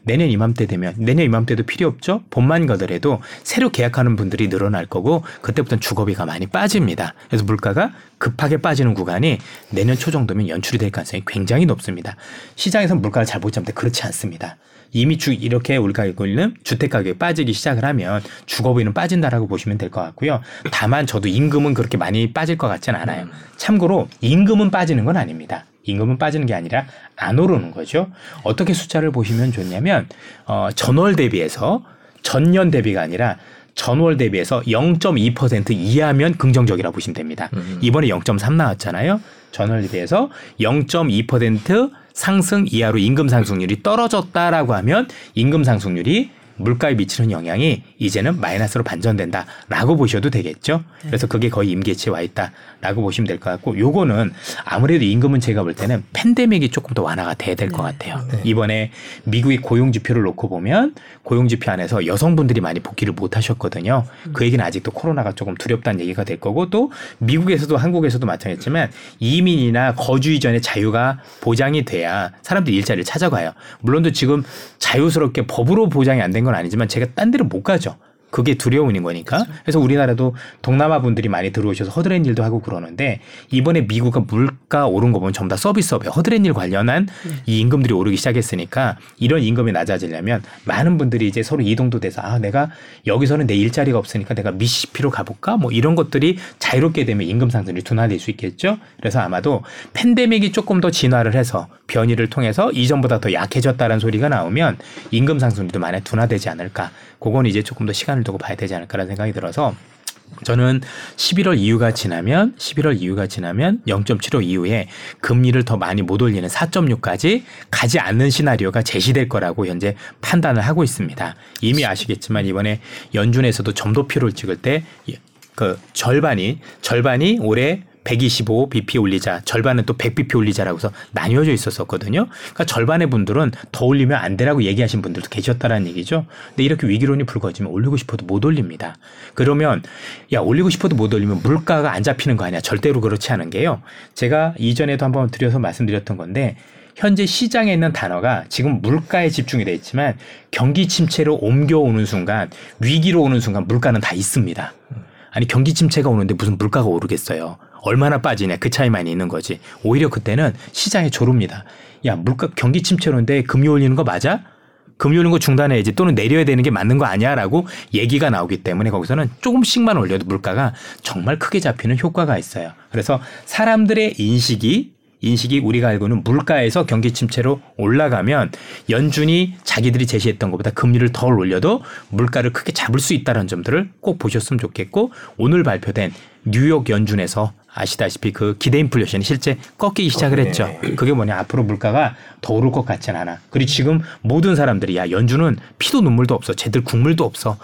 내년 이맘때 되면 내년 이맘때도 필요 없죠. 봄만 가더라도 새로 계약하는 분들이 늘어날 거고 그때부터는 주거비가 많이 빠집니다. 그래서 물가가 급하게 빠지는 구간이 내년 초 정도면 연출이 될 가능성이 굉장히 높습니다. 시장에서는 물가를 잘 보지 않는데 그렇지 않습니다. 이미 이렇게 올라가고 있는 주택가격이 빠지기 시작을 하면 주거비는 빠진다라고 보시면 될 것 같고요. 다만 저도 임금은 그렇게 많이 빠질 것 같지는 않아요. 참고로 임금은 빠지는 건 아닙니다. 임금은 빠지는 게 아니라 안 오르는 거죠. 어떻게 숫자를 보시면 좋냐면 전월 대비해서 전년 대비가 아니라 전월 대비해서 0.2% 이하면 긍정적이라고 보시면 됩니다. 이번에 0.3 나왔잖아요. 전월 대비해서 0.2% 상승 이하로 임금 상승률이 떨어졌다라고 하면 임금 상승률이 물가에 미치는 영향이 이제는 마이너스로 반전된다라고 보셔도 되겠죠. 그래서 그게 거의 임계치에 와 있다라고 보시면 될 것 같고 요거는 아무래도 임금은 제가 볼 때는 팬데믹이 조금 더 완화가 돼야 될 것 같아요. 이번에 미국의 고용지표를 놓고 보면 고용지표 안에서 여성분들이 많이 복귀를 못하셨거든요. 그 얘기는 아직도 코로나가 조금 두렵다는 얘기가 될 거고 또 미국에서도 한국에서도 마찬가지지만 이민이나 거주 이전의 자유가 보장이 돼야 사람들이 일자리를 찾아가요. 물론도 지금 자유스럽게 법으로 보장이 안 된 건 아니지만 제가 딴 데로 못 가죠. 그게 두려운 거니까. 그렇죠. 그래서 우리나라도 동남아 분들이 많이 들어오셔서 허드렛 일도 하고 그러는데 이번에 미국과 물가 오른 거 보면 전부 다 서비스업에 허드렛 일 관련한 이 임금들이 오르기 시작했으니까 이런 임금이 낮아지려면 많은 분들이 이제 서로 이동도 돼서 아 내가 여기서는 내 일자리가 없으니까 내가 미시피로 가볼까? 뭐 이런 것들이 자유롭게 되면 임금 상승률이 둔화될 수 있겠죠. 그래서 아마도 팬데믹이 조금 더 진화를 해서 변이를 통해서 이전보다 더 약해졌다는 소리가 나오면 임금 상승률도 많이 둔화되지 않을까. 그건 이제 조금 더 시간을 두고 봐야 되지 않을까라는 생각이 들어서 저는 11월 이후가 지나면 0.75 이후에 금리를 더 많이 못 올리는 4.6까지 가지 않는 시나리오가 제시될 거라고 현재 판단을 하고 있습니다. 이미 아시겠지만 이번에 연준에서도 점도표를 찍을 때 그 절반이 올해 125bp 올리자, 절반은 또 100bp 올리자라고 해서 나뉘어져 있었거든요. 그러니까 절반의 분들은 더 올리면 안 되라고 얘기하신 분들도 계셨다라는 얘기죠. 근데 이렇게 위기론이 불거지면 올리고 싶어도 못 올립니다. 그러면 야 올리고 싶어도 못 올리면 물가가 안 잡히는 거 아니야. 절대로 그렇지 않은 게요. 제가 이전에도 한번 드려서 말씀드렸던 건데 현재 시장에 있는 단어가 지금 물가에 집중이 돼 있지만 경기 침체로 옮겨오는 순간, 위기로 오는 순간 물가는 다 있습니다. 아니 경기 침체가 오는데 무슨 물가가 오르겠어요. 얼마나 빠지냐 그 차이만 있는 거지. 오히려 그때는 시장에 조릅니다. 야 물가 경기 침체로인데 금리 올리는 거 맞아? 금리 올리는 거 중단해야지 또는 내려야 되는 게 맞는 거 아니야? 라고 얘기가 나오기 때문에 거기서는 조금씩만 올려도 물가가 정말 크게 잡히는 효과가 있어요. 그래서 사람들의 인식이 우리가 알고는 물가에서 경기 침체로 올라가면 연준이 자기들이 제시했던 것보다 금리를 덜 올려도 물가를 크게 잡을 수 있다는 점들을 꼭 보셨으면 좋겠고 오늘 발표된 뉴욕 연준에서 아시다시피 그 기대 인플레이션이 실제 꺾이기 시작을 했죠. 그게 뭐냐 앞으로 물가가 더 오를 것 같진 않아. 그리고 지금 모든 사람들이 야 연준은 피도 눈물도 없어. 쟤들 국물도 없어.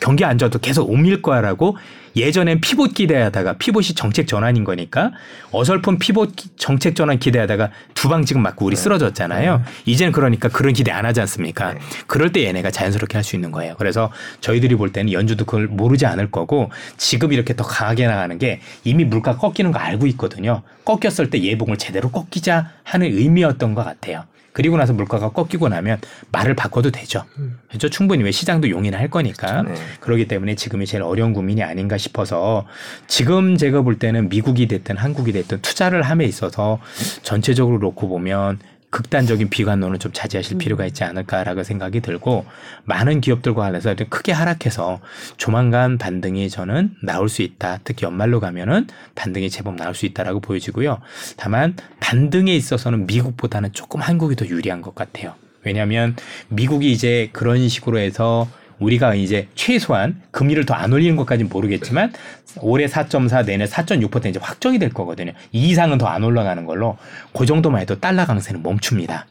경기 안 좋아도 계속 옮길 거야 라고 예전엔 피봇 기대하다가 피봇이 정책 전환인 거니까 어설픈 피봇 정책 전환 기대하다가 두 방 지금 맞고 우리 쓰러졌잖아요. 이제는 그러니까 그런 기대 안 하지 않습니까? 그럴 때 얘네가 자연스럽게 할 수 있는 거예요. 그래서 저희들이 볼 때는 연준도 그걸 모르지 않을 거고 지금 이렇게 더 강하게 나가는 게 이미 물가 꺾이는 거 알고 있거든요. 꺾였을 때 예봉을 제대로 꺾이자 하는 의미였던 것 같아요. 그리고 나서 물가가 꺾이고 나면 말을 바꿔도 되죠. 그렇죠? 충분히 왜 시장도 용인을 할 거니까. 그렇죠. 네. 그렇기 때문에 지금이 제일 어려운 고민이 아닌가 싶어서 지금 제가 볼 때는 미국이 됐든 한국이 됐든 투자를 함에 있어서 전체적으로 놓고 보면 극단적인 비관론을 좀 자제하실 필요가 있지 않을까라고 생각이 들고, 많은 기업들과 관련해서 크게 하락해서 조만간 반등이 저는 나올 수 있다. 특히 연말로 가면은 반등이 제법 나올 수 있다라고 보여지고요. 다만 반등에 있어서는 미국보다는 조금 한국이 더 유리한 것 같아요. 왜냐하면 미국이 이제 그런 식으로 해서 우리가 이제 최소한 금리를 더 안 올리는 것까지는 모르겠지만 올해 4.4 내년 4.6% 이제 확정이 될 거거든요. 이 이상은 더 안 올라가는 걸로 그 정도만 해도 달러 강세는 멈춥니다.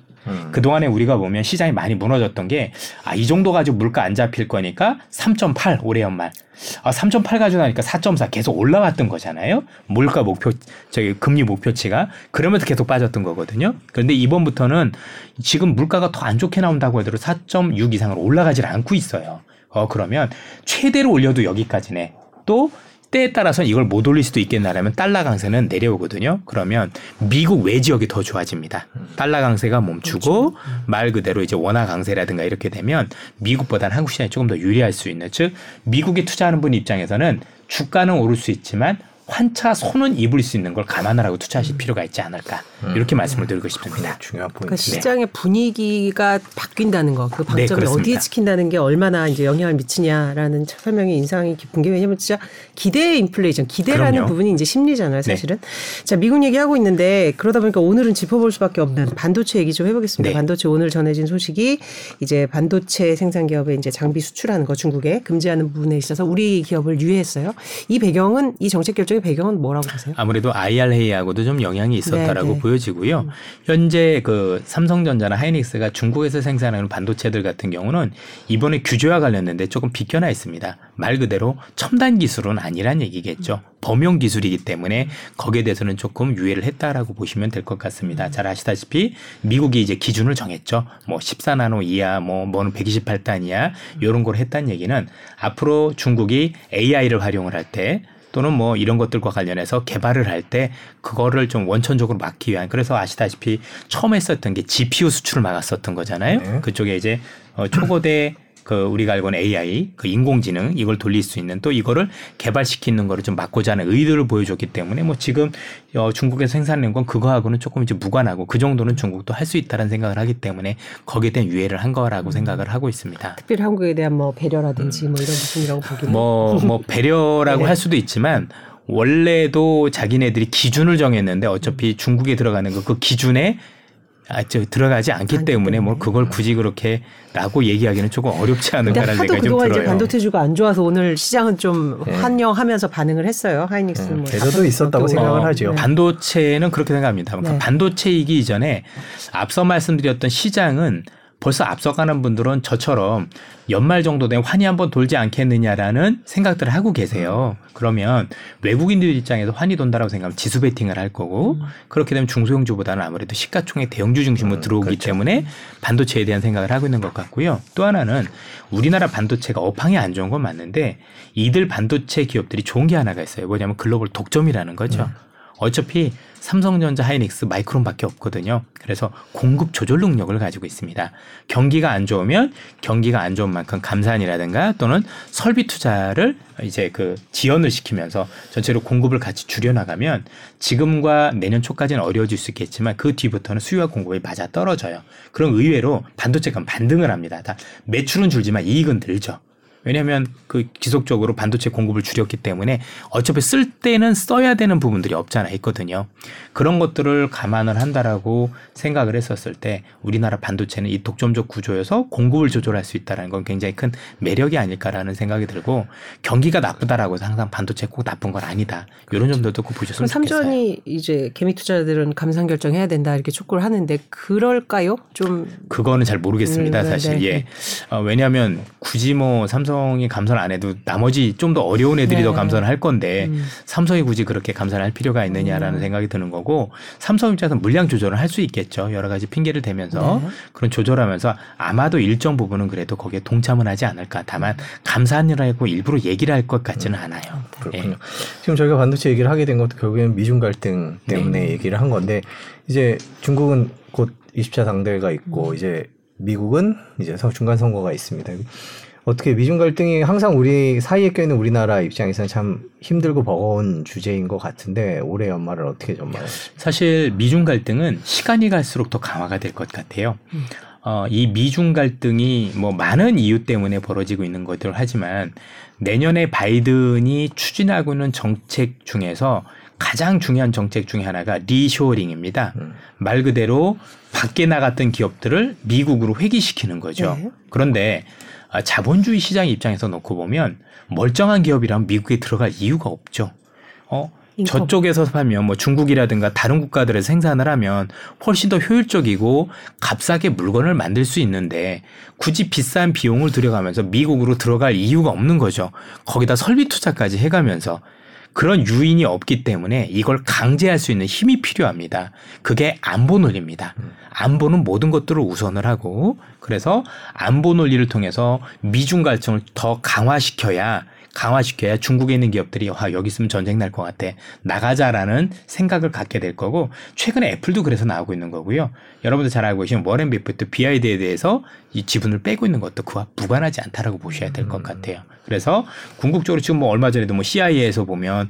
그동안에 우리가 보면 시장이 많이 무너졌던 게, 아, 이 정도 가지고 물가 안 잡힐 거니까 3.8 올해 연말. 아, 3.8 가지고 나니까 4.4 계속 올라왔던 거잖아요. 물가 목표, 저기 금리 목표치가. 그러면서 계속 빠졌던 거거든요. 그런데 이번부터는 지금 물가가 더 안 좋게 나온다고 해도 4.6 이상으로 올라가질 않고 있어요. 그러면 최대로 올려도 여기까지네. 또 때에 따라서는 이걸 못 올릴 수도 있겠나라면 달러 강세는 내려오거든요. 그러면 미국 외지역이 더 좋아집니다. 달러 강세가 멈추고 말 그대로 이제 원화 강세라든가 이렇게 되면 미국보다는 한국 시장이 조금 더 유리할 수 있는, 즉 미국에 투자하는 분 입장에서는 주가는 오를 수 있지만 환차 손은 입을 수 있는 걸 감안하라고 투자하실 필요가 있지 않을까, 이렇게 말씀을 드리고 싶습니다. 중요한 포인트. 그러니까 시장의 분위기가 바뀐다는 거, 그 방점이 어디에 찍힌다는 게 얼마나 이제 영향을 미치냐라는 설명이 인상이 깊은 게, 왜냐하면 진짜 기대의 인플레이션, 기대라는 부분이 이제 심리잖아요, 사실은. 네. 자, 미국 얘기하고 있는데 그러다 보니까 오늘은 짚어볼 수밖에 없는 반도체 얘기 좀 해보겠습니다. 네. 반도체 오늘 전해진 소식이 이제 반도체 생산 기업에 이제 장비 수출하는 거 중국에 금지하는 부분에 있어서 우리 기업을 유예했어요. 이 배경은, 이 정책 결정 배경은 뭐라고 보세요? 아무래도 IR 회의하고도 좀 영향이 있었다라고 보여지고요. 현재 그 삼성전자나 하이닉스가 중국에서 생산하는 반도체들 같은 경우는 이번에 규제와 관련된데 조금 비껴나 있습니다. 말 그대로 첨단 기술은 아니란 얘기겠죠. 범용 기술이기 때문에 거기에 대해서는 조금 유예를 했다라고 보시면 될 것 같습니다. 잘 아시다시피 미국이 이제 기준을 정했죠. 뭐 14나노 이하, 뭐는 128단 이하 이런 걸 했다는 얘기는 앞으로 중국이 AI를 활용을 할 때 또는 뭐 이런 것들과 관련해서 개발을 할 때 그거를 좀 원천적으로 막기 위한, 그래서 아시다시피 처음 했었던 게 GPU 수출을 막았었던 거잖아요. 네. 그쪽에 이제 초거대 그 우리가 알고 있는 AI, 그 인공지능 이걸 돌릴 수 있는, 또 이거를 개발시키는 거를 좀 막고자 하는 의도를 보여줬기 때문에 뭐 지금 중국에서 생산하는 건 그거하고는 조금 이제 무관하고 그 정도는 중국도 할 수 있다는 생각을 하기 때문에 거기에 대한 유예를 한 거라고 생각을 하고 있습니다. 특별히 한국에 대한 뭐 배려라든지 뭐 이런 부분이라고 보기는 뭐 배려라고 할 수도 있지만, 원래도 자기네들이 기준을 정했는데 어차피 중국에 들어가는 거 그 기준에 들어가지 않기 때문에 뭐 그걸 굳이 그렇게라고 얘기하기는 조금 어렵지 않은가라는 생각이 좀 들어요. 하도 그동안 이제 반도체주가 안 좋아서 오늘 시장은 좀 환영하면서 반응을 했어요. 하이닉스는 뭐 대서도 있었다고 생각을 하죠. 반도체는 그렇게 생각합니다. 네. 반도체이기 이전에 앞서 말씀드렸던 시장은 벌써 앞서가는 분들은 저처럼 연말 정도 되면 환이 한번 돌지 않겠느냐라는 생각들을 하고 계세요. 그러면 외국인들 입장에서 환이 돈다라고 생각하면 지수 베팅을 할 거고, 그렇게 되면 중소형주보다는 아무래도 시가총액 대형주 중심으로 들어오기 때문에 반도체에 대한 생각을 하고 있는 것 같고요. 또 하나는 우리나라 반도체가 업황이 안 좋은 건 맞는데 이들 반도체 기업들이 좋은 게 하나가 있어요. 뭐냐면 글로벌 독점이라는 거죠. 어차피 삼성전자, 하이닉스, 마이크론밖에 없거든요. 그래서 공급 조절 능력을 가지고 있습니다. 경기가 안 좋으면 경기가 안 좋은 만큼 감산이라든가 또는 설비 투자를 이제 그 지연을 시키면서 전체로 공급을 같이 줄여나가면 지금과 내년 초까지는 어려워질 수 있겠지만 그 뒤부터는 수요와 공급이 맞아 떨어져요. 그럼 의외로 반도체가 반등을 합니다. 다 매출은 줄지만 이익은 늘죠. 왜냐하면 그 지속적으로 반도체 공급을 줄였기 때문에 어차피 쓸 때는 써야 되는 부분들이 없잖아 있거든요. 그런 것들을 감안을 한다라고 생각을 했었을 때 우리나라 반도체는 이 독점적 구조여서 공급을 조절할 수 있다는 건 굉장히 큰 매력이 아닐까라는 생각이 들고, 경기가 나쁘다라고 해서 항상 반도체 꼭 나쁜 건 아니다. 이런 점들도 꼭 보셨으면 좋겠어요. 삼전이 이제 개미 투자자들은 감산 결정해야 된다 이렇게 촉구를 하는데 그럴까요? 좀 그거는 잘 모르겠습니다. 사실. 예. 왜냐하면 굳이 뭐 삼성이 감산 안 해도 나머지 좀 더 어려운 애들이 더 감산을 할 건데 삼성이 굳이 그렇게 감산할 필요가 있느냐라는 생각이 드는 거고, 삼성 입장에서는 물량 조절을 할 수 있겠죠. 여러 가지 핑계를 대면서 그런 조절하면서 아마도 일정 부분은 그래도 거기에 동참은 하지 않을까. 다만 감산이라고 일부러 얘기를 할 것 같지는 않아요. 그렇군요. 네. 지금 저희가 반도체 얘기를 하게 된 것도 결국에는 미중 갈등 때문에 얘기를 한 건데, 이제 중국은 곧 20차 당대회가 있고 이제 미국은 이제 중간 선거가 있습니다. 어떻게 미중 갈등이 항상 우리 사이에 껴있는 우리나라 입장에서는 참 힘들고 버거운 주제인 것 같은데 올해 연말을 어떻게 전망하세요? 사실 미중 갈등은 시간이 갈수록 더 강화가 될 것 같아요. 이 미중 갈등이 뭐 많은 이유 때문에 벌어지고 있는 것들 하지만 내년에 바이든이 추진하고 있는 정책 중에서 가장 중요한 정책 중에 하나가 리쇼어링입니다. 말 그대로 밖에 나갔던 기업들을 미국으로 회귀시키는 거죠. 네. 그런데 자본주의 시장 입장에서 놓고 보면 멀쩡한 기업이라면 미국에 들어갈 이유가 없죠. 저쪽에서 하면 뭐 중국이라든가 다른 국가들에서 생산을 하면 훨씬 더 효율적이고 값싸게 물건을 만들 수 있는데 굳이 비싼 비용을 들여가면서 미국으로 들어갈 이유가 없는 거죠. 거기다 설비 투자까지 해가면서 그런 유인이 없기 때문에 이걸 강제할 수 있는 힘이 필요합니다. 그게 안보 논리입니다. 안보는 모든 것들을 우선을 하고 그래서 안보 논리를 통해서 미중 갈등을 더 강화시켜야 중국에 있는 기업들이 여기 있으면 전쟁 날 것 같아. 나가자라는 생각을 갖게 될 거고 최근에 애플도 그래서 나오고 있는 거고요. 여러분들 잘 알고 계시는 워렌 버핏도 BYD에 대해서 이 지분을 빼고 있는 것도 그와 무관하지 않다라고 보셔야 될 것 같아요. 그래서 궁극적으로 지금 얼마 전에도 CIA에서 보면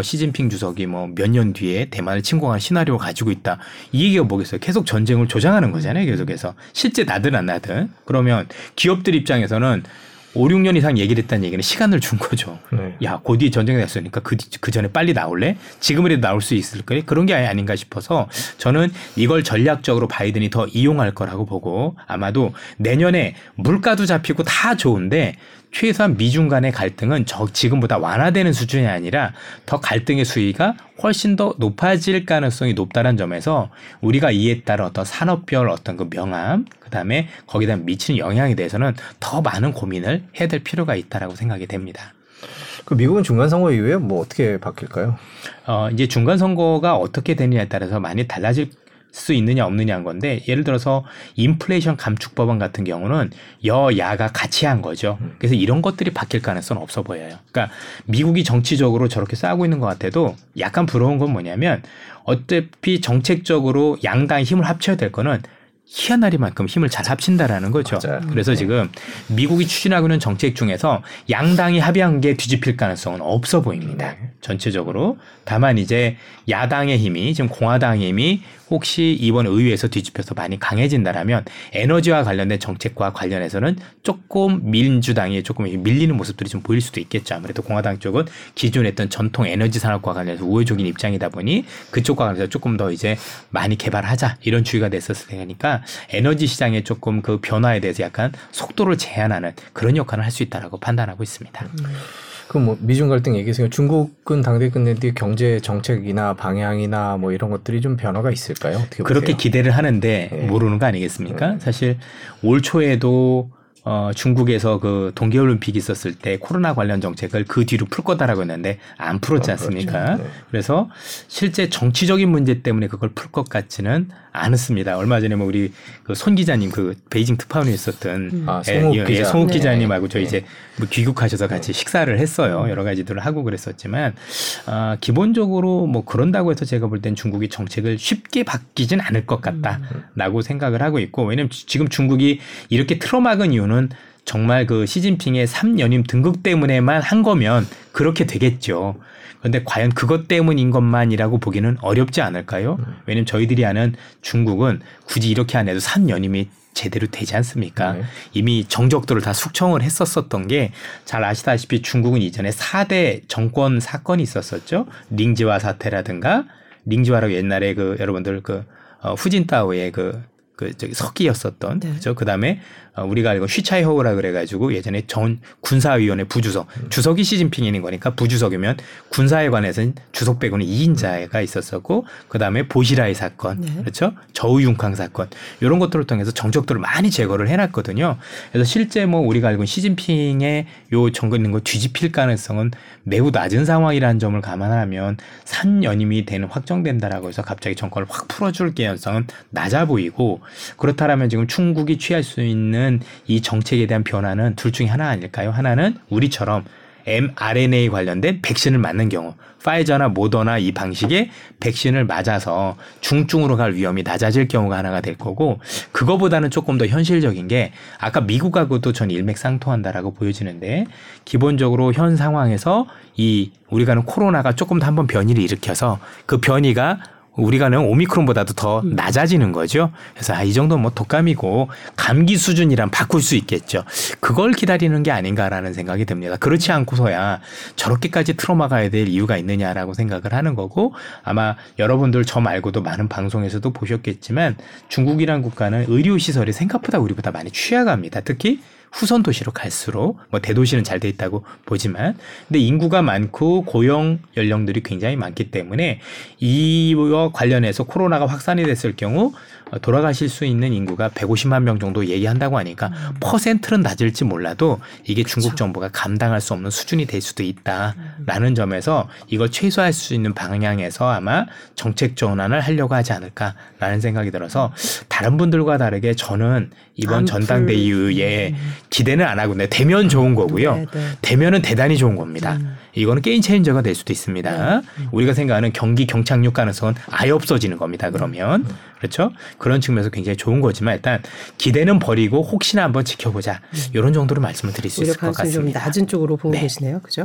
시진핑 주석이 몇 년 뒤에 대만을 침공할 시나리오를 가지고 있다. 이 얘기가 뭐겠어요? 계속 전쟁을 조장하는 거잖아요. 계속해서. 실제 나든 안 나든. 그러면 기업들 입장에서는 5-6년 이상 얘기를 했다는 얘기는 시간을 준 거죠. 네. 야, 그 뒤에 전쟁이 났으니까 그 전에 빨리 나올래? 지금이라도 나올 수 있을 거래? 그런 게 아닌가 싶어서 저는 이걸 전략적으로 바이든이 더 이용할 거라고 보고 아마도 내년에 물가도 잡히고 다 좋은데 최소한 미중 간의 갈등은 지금보다 완화되는 수준이 아니라 더 갈등의 수위가 훨씬 더 높아질 가능성이 높다는 점에서 우리가 이에 따른 산업별 그 명암, 그 다음에 거기에 대한 미치는 영향에 대해서는 더 많은 고민을 해야 될 필요가 있다라고 생각이 됩니다. 그 미국은 중간 선거 이후에 어떻게 바뀔까요? 이제 중간 선거가 어떻게 되느냐에 따라서 많이 달라질 수 있느냐 없느냐 한 건데 예를 들어서 인플레이션 감축 법안 같은 경우는 여야가 같이 한 거죠. 그래서 이런 것들이 바뀔 가능성은 없어 보여요. 그러니까 미국이 정치적으로 저렇게 싸우고 있는 것 같아도 약간 부러운 건 뭐냐면 어차피 정책적으로 양당이 힘을 합쳐야 될 거는 희한하리만큼 힘을 잘 합친다라는 거죠. 맞아요. 그래서 지금 미국이 추진하고 있는 정책 중에서 양당이 합의한 게 뒤집힐 가능성은 없어 보입니다. 전체적으로. 다만 이제 야당의 힘이 지금 공화당의 힘이 혹시 이번 의회에서 뒤집혀서 많이 강해진다라면 에너지와 관련된 정책과 관련해서는 조금 민주당이 조금 밀리는 모습들이 좀 보일 수도 있겠죠. 아무래도 공화당 쪽은 기존에 했던 전통 에너지 산업과 관련해서 우호적인 입장이다 보니 그쪽과 관련해서 조금 더 이제 많이 개발하자 이런 주의가 됐었을 테니까 에너지 시장에 조금 그 변화에 대해서 약간 속도를 제한하는 그런 역할을 할 수 있다라고 판단하고 있습니다. 그럼 미중 갈등 얘기해서 중국은 당대 끝낸 뒤 경제 정책이나 방향이나 이런 것들이 좀 변화가 있을까요? 어떻게 그렇게 보세요? 기대를 하는데 네. 모르는 거 아니겠습니까? 네. 사실 올 초에도 중국에서 그 동계올림픽이 있었을 때 코로나 관련 정책을 그 뒤로 풀 거다라고 했는데 안 풀었지 않습니까? 네. 그래서 실제 정치적인 문제 때문에 그걸 풀 것 같지는 않습니다. 얼마 전에 우리 손 기자님 베이징 특파원이 있었던 송욱 기자님하고 저희 이제 귀국하셔서 같이 식사를 했어요. 여러 가지들을 하고 그랬었지만 기본적으로 그런다고 해서 제가 볼 땐 중국이 정책을 쉽게 바뀌진 않을 것 같다라고 생각을 하고 있고 왜냐하면 지금 중국이 이렇게 틀어막은 이유는 정말 시진핑의 3연임 등극 때문에만 한 거면 그렇게 되겠죠. 그런데 과연 그것 때문인 것만이라고 보기는 어렵지 않을까요? 왜냐하면 저희들이 아는 중국은 굳이 이렇게 안 해도 3연임이 제대로 되지 않습니까? 이미 정적들을 다 숙청을 했었던 게 잘 아시다시피 중국은 이전에 4대 정권 사건이 있었었죠. 링지화 사태라든가 링지화라고 옛날에 여러분들 후진타오의 석기였었던 그죠? 그다음에 우리가 알고 쉬차이 허우라 그래가지고 예전에 전 군사위원회 부주석 주석이 시진핑인 거니까 부주석이면 군사에 관해서는 주석 빼고는 2인자가 있었었고 그다음에 보시라이 사건 그렇죠? 저우융캉 사건 이런 것들을 통해서 정적들을 많이 제거를 해놨거든요. 그래서 실제 우리가 알고 시진핑의 요 정권 있는 거 뒤집힐 가능성은 매우 낮은 상황이라는 점을 감안하면 3연임이 확정된다라고 해서 갑자기 정권을 확 풀어줄 개연성은 낮아 보이고 그렇다라면 지금 중국이 취할 수 있는 이 정책에 대한 변화는 둘 중에 하나 아닐까요? 하나는 우리처럼 mRNA 관련된 백신을 맞는 경우, 파이저나 모더나 이 방식의 백신을 맞아서 중증으로 갈 위험이 낮아질 경우가 하나가 될 거고, 그거보다는 조금 더 현실적인 게 아까 미국하고도 전 일맥상통한다라고 보여지는데, 기본적으로 현 상황에서 이 우리가 는 코로나가 조금 더 한번 변이를 일으켜서 그 변이가 우리가는 오미크론보다도 더 낮아지는 거죠. 그래서 이 정도는 뭐 독감이고 감기 수준이란 바꿀 수 있겠죠. 그걸 기다리는 게 아닌가라는 생각이 듭니다. 그렇지 않고서야 저렇게까지 틀어막아야 될 이유가 있느냐라고 생각을 하는 거고, 아마 여러분들 저 말고도 많은 방송에서도 보셨겠지만 중국이란 국가는 의료시설이 생각보다 우리보다 많이 취약합니다. 특히 후선 도시로 갈수록, 뭐 대도시는 잘 돼 있다고 보지만, 근데 인구가 많고 고용 연령들이 굉장히 많기 때문에 이와 관련해서 코로나가 확산이 됐을 경우 돌아가실 수 있는 인구가 150만 명 정도 얘기한다고 하니까 퍼센트는 낮을지 몰라도 이게 그쵸. 중국 정부가 감당할 수 없는 수준이 될 수도 있다라는 점에서 이걸 최소화할 수 있는 방향에서 아마 정책 전환을 하려고 하지 않을까라는 생각이 들어서, 다른 분들과 다르게 저는 이번 전당대회 이후에 기대는 안 하고, 대면 좋은 거고요. 네네. 대면은 대단히 좋은 겁니다. 이거는 게임 체인저가 될 수도 있습니다. 우리가 생각하는 경기 경착륙 가능성은 아예 없어지는 겁니다. 그러면 그렇죠? 그런 측면에서 굉장히 좋은 거지만 일단 기대는 버리고 혹시나 한번 지켜보자. 이런 정도로 말씀을 드릴 수 있을 것 같습니다. 좀 낮은 쪽으로 보고 계시네요. 그죠?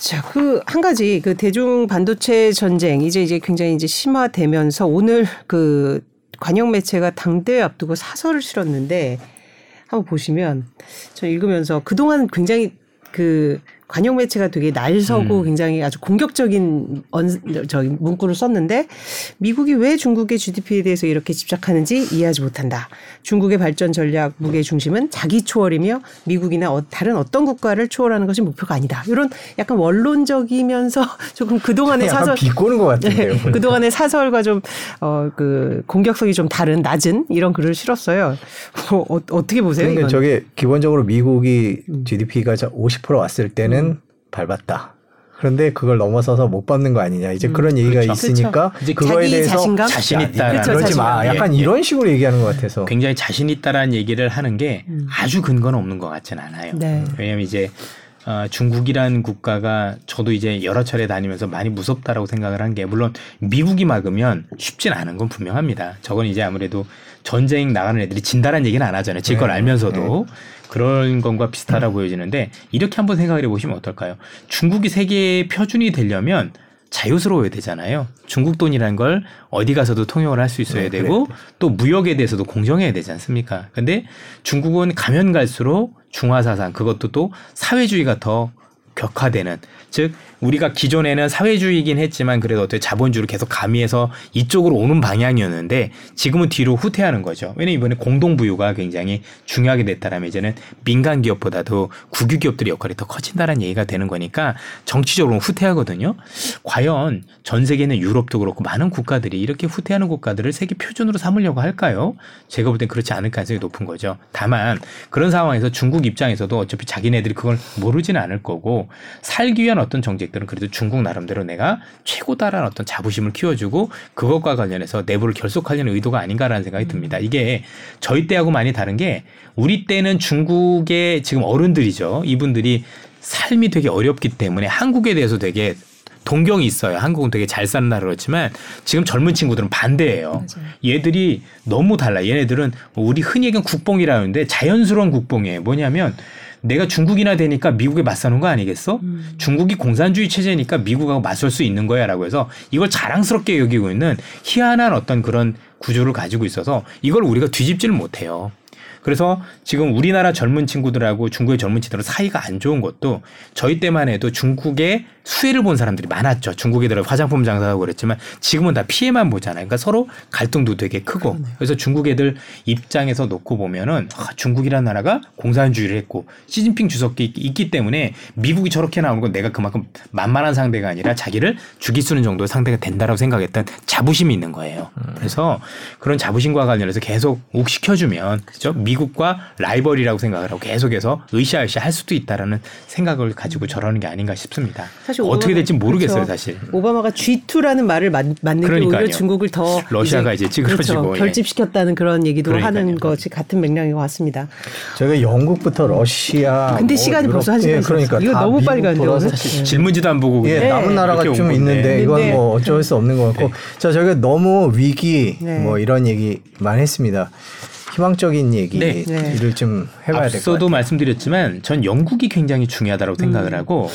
자, 그 한 가지 그 대중 반도체 전쟁 이제 굉장히 심화되면서 오늘 그 관영 매체가 당대회 앞두고 사설을 실었는데, 한번 보시면, 저 읽으면서 그동안 굉장히 그 관영 매체가 되게 날서고 굉장히 아주 공격적인 문구를 썼는데, 미국이 왜 중국의 GDP에 대해서 이렇게 집착하는지 이해하지 못한다. 중국의 발전 전략 무게 중심은 자기 초월이며 미국이나 다른 어떤 국가를 초월하는 것이 목표가 아니다. 이런 약간 원론적이면서 조금 그동안의 사설 비꼬는 것 같은데요. 네, 그동안의 사설과 좀 그 공격성이 좀 낮은 이런 글을 실었어요. 어떻게 보세요? 그러니까 이건? 저게 기본적으로 미국이 GDP가 50% 왔을 때는 밟았다. 그런데 그걸 넘어서서 못 밟는 거 아니냐. 이제 그런 얘기가 그렇죠. 있으니까 그렇죠. 그거에 대해서 자신감? 자신 있다. 그렇죠. 그러지 마. 약간 이런 식으로 얘기하는 것 같아서. 굉장히 자신 있다라는 얘기를 하는 게 아주 근거는 없는 것 같진 않아요. 네. 왜냐하면 중국이라는 국가가 저도 여러 차례 다니면서 많이 무섭다라고 생각을 한 게, 물론 미국이 막으면 쉽진 않은 건 분명합니다. 저건 아무래도 전쟁 나가는 애들이 진다라는 얘기는 안 하잖아요. 질 걸 알면서도. 그런 것과 비슷하다고 보여지는데, 이렇게 한번 생각을 해보시면 어떨까요? 중국이 세계의 표준이 되려면 자유스러워야 되잖아요. 중국 돈이라는 걸 어디 가서도 통용을 할 수 있어야 되고, 또 무역에 대해서도 공정해야 되지 않습니까? 근데 중국은 가면 갈수록 중화사상, 그것도 또 사회주의가 더 격화되는, 즉 우리가 기존에는 사회주의이긴 했지만 그래도 어떻게 자본주의를 계속 가미해서 이쪽으로 오는 방향이었는데, 지금은 뒤로 후퇴하는 거죠. 왜냐면 이번에 공동부유가 굉장히 중요하게 됐다라면 이제는 민간 기업보다도 국유 기업들의 역할이 더 커진다는 얘기가 되는 거니까 정치적으로는 후퇴하거든요. 과연 전 세계는 유럽도 그렇고 많은 국가들이 이렇게 후퇴하는 국가들을 세계 표준으로 삼으려고 할까요? 제가 볼 땐 그렇지 않을 가능성이 높은 거죠. 다만 그런 상황에서 중국 입장에서도 어차피 자기네들이 그걸 모르진 않을 거고, 살기 위한 어떤 정책들은 그래도 중국 나름대로 내가 최고다라는 어떤 자부심을 키워주고 그것과 관련해서 내부를 결속하려는 의도가 아닌가라는 생각이 듭니다. 이게 저희 때하고 많이 다른 게, 우리 때는 중국의 지금 어른들이죠. 이분들이 삶이 되게 어렵기 때문에 한국에 대해서 되게 동경이 있어요. 한국은 되게 잘 사는 나라 그렇지만, 지금 젊은 친구들은 반대예요. 맞아요. 얘들이 너무 달라. 얘네들은 우리 흔히 얘기하는 국뽕이라는데 자연스러운 국뽕이에요. 뭐냐면 내가 중국이나 되니까 미국에 맞서는 거 아니겠어? 중국이 공산주의 체제니까 미국하고 맞설 수 있는 거야 라고 해서 이걸 자랑스럽게 여기고 있는 희한한 어떤 그런 구조를 가지고 있어서 이걸 우리가 뒤집지를 못해요. 그래서 지금 우리나라 젊은 친구들하고 중국의 젊은 친구들 사이가 안 좋은 것도, 저희 때만 해도 중국의 수혜를 본 사람들이 많았죠. 중국에 들어 화장품 장사하고 그랬지만 지금은 다 피해만 보잖아요. 그러니까 서로 갈등도 되게 크고. 그러네요. 그래서 중국 애들 입장에서 놓고 보면은 중국이라는 나라가 공산주의를 했고 시진핑 주석이 있기 때문에 미국이 저렇게 나오는 건 내가 그만큼 만만한 상대가 아니라 자기를 죽일 수 있는 정도의 상대가 된다라고 생각했던 자부심이 있는 거예요. 그래서 그런 자부심과 관련해서 계속 옥시켜주면, 그렇죠? 미국과 라이벌이라고 생각을 하고 계속해서 으쌰으쌰 할 수도 있다라는 생각을 가지고 저러는 게 아닌가 싶습니다. 사실 어떻게 될지 모르겠어요. 그렇죠. 사실 오바마가 G2라는 말을 맞는 게 오히려 중국을 더 러시아가 이제 찌그러지고 그렇죠. 결집시켰다는 그런 얘기도 그러니까요. 하는 것이 같은 맥락인 것 같습니다. 제가 영국부터 러시아 근데 시간이 벌써 1시간 있었어요. 그러니까 이거 너무 빨리 가는데요. 질문지도 안 보고 예, 네. 남은 나라가 좀 있는데 이건 뭐 어쩔 수 없는 것 같고 네. 자 저희가 너무 위기 네. 뭐 이런 얘기 많이 했습니다. 희망적인 얘기를 네. 좀 해봐야 될 것 같아요. 앞서도 말씀드렸지만 전 영국이 굉장히 중요하다고 생각을 하고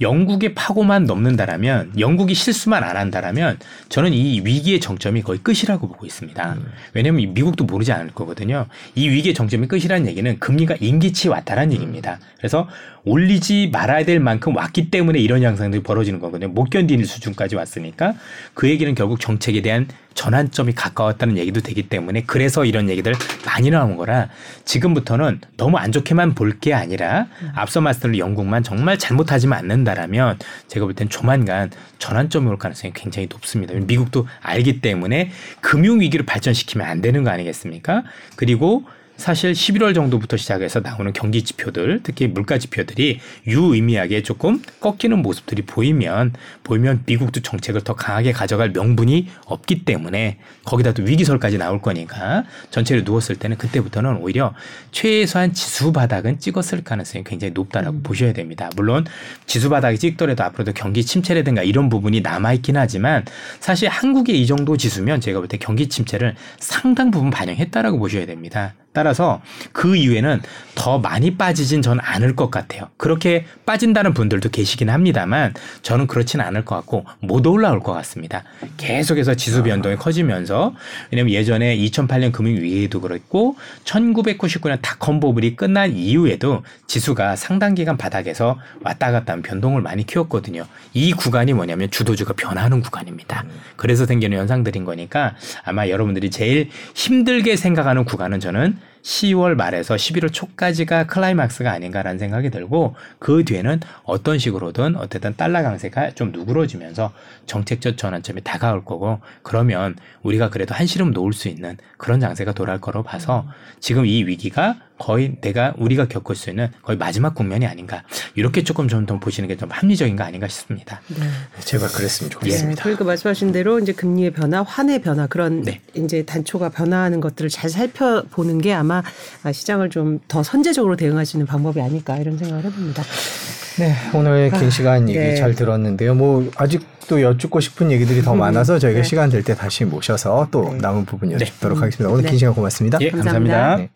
영국의 파고만 넘는다라면 영국이 실수만 안 한다라면 저는 이 위기의 정점이 거의 끝이라고 보고 있습니다. 왜냐하면 미국도 모르지 않을 거거든요. 이 위기의 정점이 끝이라는 얘기는 금리가 임기치에 왔다라는 얘기입니다. 그래서 올리지 말아야 될 만큼 왔기 때문에 이런 양상들이 벌어지는 거거든요. 못 견디는 수준까지 왔으니까 그 얘기는 결국 정책에 대한 전환점이 가까웠다는 얘기도 되기 때문에 그래서 이런 얘기들 많이 나온 거라 지금부터는 너무 안 좋게만 볼 게 아니라 앞서 말씀드린 영국만 정말 잘못하지만 않는다라면 제가 볼 땐 조만간 전환점이 올 가능성이 굉장히 높습니다. 미국도 알기 때문에 금융위기로 발전시키면 안 되는 거 아니겠습니까? 그리고 사실 11월 정도부터 시작해서 나오는 경기 지표들, 특히 물가 지표들이 유의미하게 조금 꺾이는 모습들이 보이면 미국도 정책을 더 강하게 가져갈 명분이 없기 때문에 거기다 또 위기설까지 나올 거니까 전체를 누웠을 때는 그때부터는 오히려 최소한 지수 바닥은 찍었을 가능성이 굉장히 높다라고 보셔야 됩니다. 물론 지수 바닥이 찍더라도 앞으로도 경기 침체라든가 이런 부분이 남아있긴 하지만 사실 한국의 이 정도 지수면 제가 볼 때 경기 침체를 상당 부분 반영했다라고 보셔야 됩니다. 따라서 그 이후에는 더 많이 빠지진 전 않을 것 같아요. 그렇게 빠진다는 분들도 계시긴 합니다만 저는 그렇지는 않을 것 같고 못 올라올 것 같습니다. 계속해서 지수 변동이 커지면서 왜냐면 예전에 2008년 금융위기도 그랬고 1999년 닷컴 버블이 끝난 이후에도 지수가 상당 기간 바닥에서 왔다 갔다 하는 변동을 많이 키웠거든요. 이 구간이 뭐냐면 주도주가 변하는 구간입니다. 그래서 생기는 현상들인 거니까 아마 여러분들이 제일 힘들게 생각하는 구간은 저는 10월 말에서 11월 초까지가 클라이막스가 아닌가라는 생각이 들고 그 뒤에는 어떤 식으로든 어쨌든 달러 강세가 좀 누그러지면서 정책적 전환점이 다가올 거고 그러면 우리가 그래도 한시름 놓을 수 있는 그런 장세가 돌아올 거로 봐서 지금 이 위기가 거의 우리가 겪을 수 있는 거의 마지막 국면이 아닌가 이렇게 조금 좀 더 보시는 게 좀 합리적인 거 아닌가 싶습니다. 네. 제발 그랬으면 좋겠습니다. 네, 그러니까 말씀하신 대로 이제 금리의 변화, 환의 변화 그런 네. 이제 단초가 변화하는 것들을 잘 살펴보는 게 아마 시장을 좀 더 선제적으로 대응할 수 있는 방법이 아닐까 이런 생각을 해봅니다. 네, 오늘 긴 시간 얘기 네. 잘 들었는데요. 뭐 아직도 여쭙고 싶은 얘기들이 더 많아서 저희가 네. 시간 될 때 다시 모셔서 또 남은 부분 여쭙도록 하겠습니다. 오늘 긴 시간 고맙습니다. 예, 감사합니다. 네.